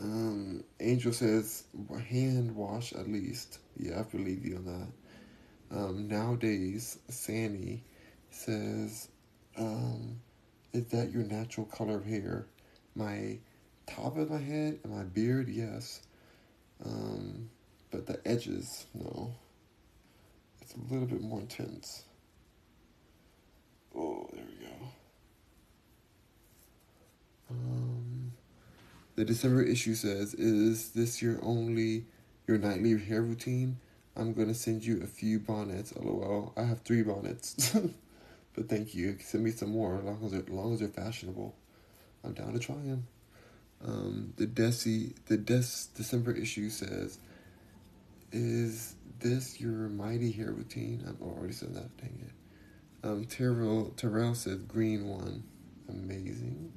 okay. Angel says, hand wash at least. Yeah, I believe you on that. Nowadays, Sandy says, is that your natural color of hair? My top of my head and my beard, yes. But the edges, no. It's a little bit more intense. Oh, there we go. The December issue says, is this your only your nightly hair routine, I'm going to send you a few bonnets. LOL. I have 3 bonnets. But thank you. Send me some more. As long as they're fashionable. I'm down to try them. The December issue says, is this your mighty hair routine? I've already said that. Dang it. Terrell says green one. Amazing.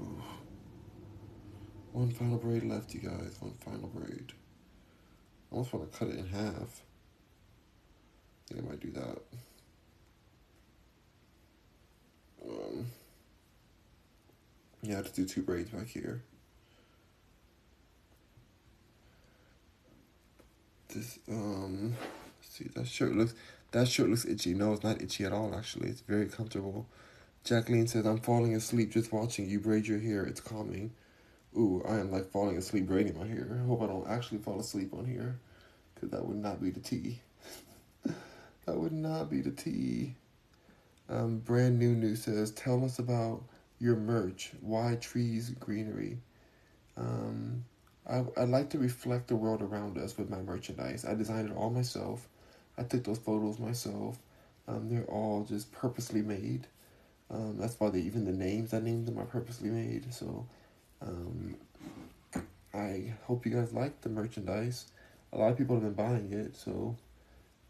Ooh. One final braid left, you guys. One final braid. I almost want to cut it in half. I think I might do that. Yeah, I have to do 2 braids back here. This see, that shirt looks itchy. No, it's not itchy at all, actually. It's very comfortable. Jacqueline says, I'm falling asleep just watching you braid your hair. It's calming. Ooh, I am like falling asleep braiding my hair. I hope I don't actually fall asleep on here, because that would not be the tea. That would not be the tea. Brand New News says, tell us about your merch. Why trees, greenery? I like to reflect the world around us with my merchandise. I designed it all myself. I took those photos myself. They're all just purposely made. That's why even the names I named them are purposely made. So I hope you guys like the merchandise. A lot of people have been buying it, so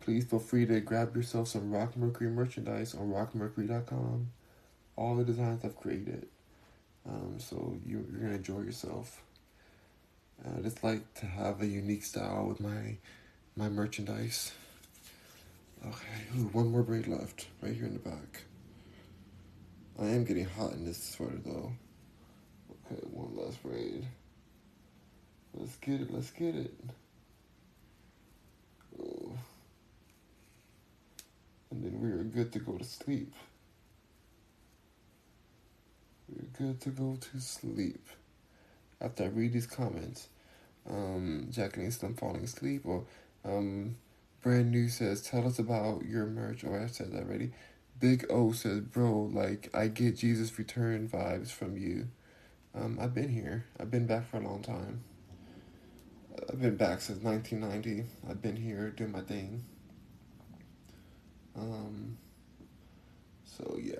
please feel free to grab yourself some Rock Mercury merchandise on rockmercury.com. All the designs I've created. So you're going to enjoy yourself. I just like to have a unique style with my merchandise. Okay, ooh, one more braid left, right here in the back. I am getting hot in this sweater, though. Okay, one last braid. Let's get it, let's get it. Ooh. And then we are good to go to sleep. We're good to go to sleep. After I read these comments, Jacqueline's done falling asleep, or Brand New says, tell us about your merch, or I said that already. Big O says, bro, like, I get Jesus Return vibes from you. I've been here. I've been back for a long time. I've been back since 1990. I've been here doing my thing. So, yeah.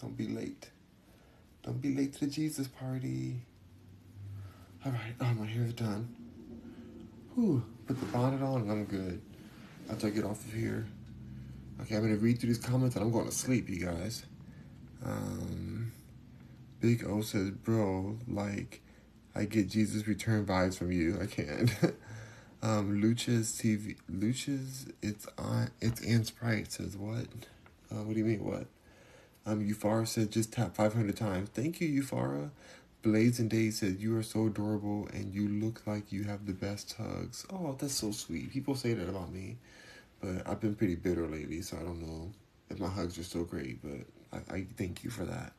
Don't be late. Don't be late to the Jesus party. Alright, oh, my hair's done. Whew, put the bonnet on and I'm good. After I get off of here. Okay, I'm going to read through these comments and I'm going to sleep, you guys. Big O says, bro, like, I get Jesus Return vibes from you. I can't. Lucha's, it's Ann Sprite says, what? What do you mean, what? Eufara says, just tap 500 times. Thank you, Eufara. Blades and Days says, you are so adorable and you look like you have the best hugs. Oh, that's so sweet. People say that about me, but I've been pretty bitter lately, so I don't know if my hugs are so great, but I thank you for that.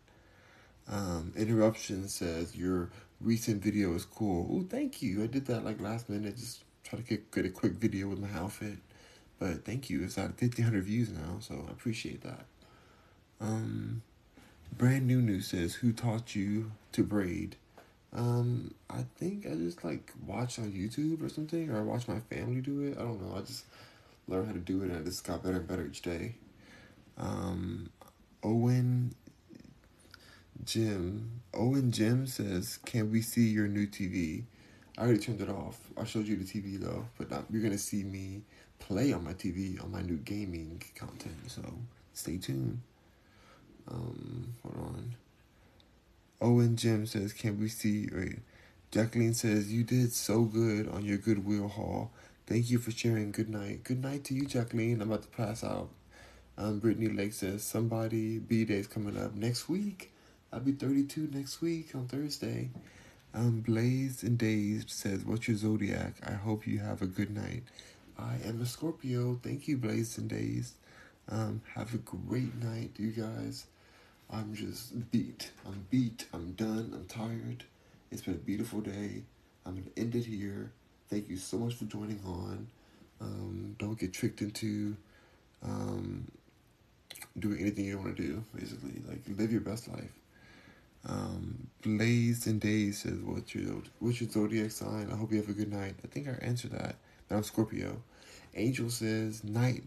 Interruption says, your recent video is cool. Oh, thank you. I did that like last minute. Just try to get a quick video with my outfit, but thank you. It's at 1,500 views now, so I appreciate that. Brand New News says, who taught you to braid? I think I just like watched on YouTube or something, or I watched my family do it. I don't know. I just learned how to do it and I just got better and better each day. Owen Jim says, can we see your new TV? I already turned it off. I showed you the TV though, but now you're going to see me play on my TV on my new gaming content. So stay tuned. Hold on. Owen Jim says, can we see? Wait. Jacqueline says, you did so good on your Goodwill haul. Thank you for sharing. Good night. Good night to you, Jacqueline. I'm about to pass out. Brittany Lake says, somebody, B-Day's coming up next week. I'll be 32 next week on Thursday. Blaze and Dazed says, what's your zodiac? I hope you have a good night. I am a Scorpio. Thank you, Blaze and Dazed. Have a great night, you guys. I'm just beat. I'm beat. I'm done. I'm tired. It's been a beautiful day. I'm going to end it here. Thank you so much for joining on. Don't get tricked into doing anything you don't want to do, basically. Like, live your best life. Blaze and Days says, what's your zodiac sign? I hope you have a good night. I think I answered that. I'm Scorpio. Angel says, night,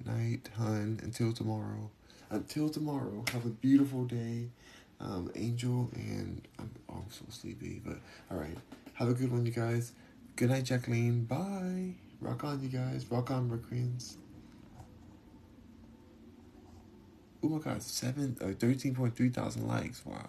hun, until tomorrow. Until tomorrow, have a beautiful day, Angel, and I'm also sleepy, but all right. Have a good one, you guys. Good night, Jacqueline. Bye. Rock on, you guys. Rock on, Mercurians. Oh my God, 13.3 thousand likes. Wow.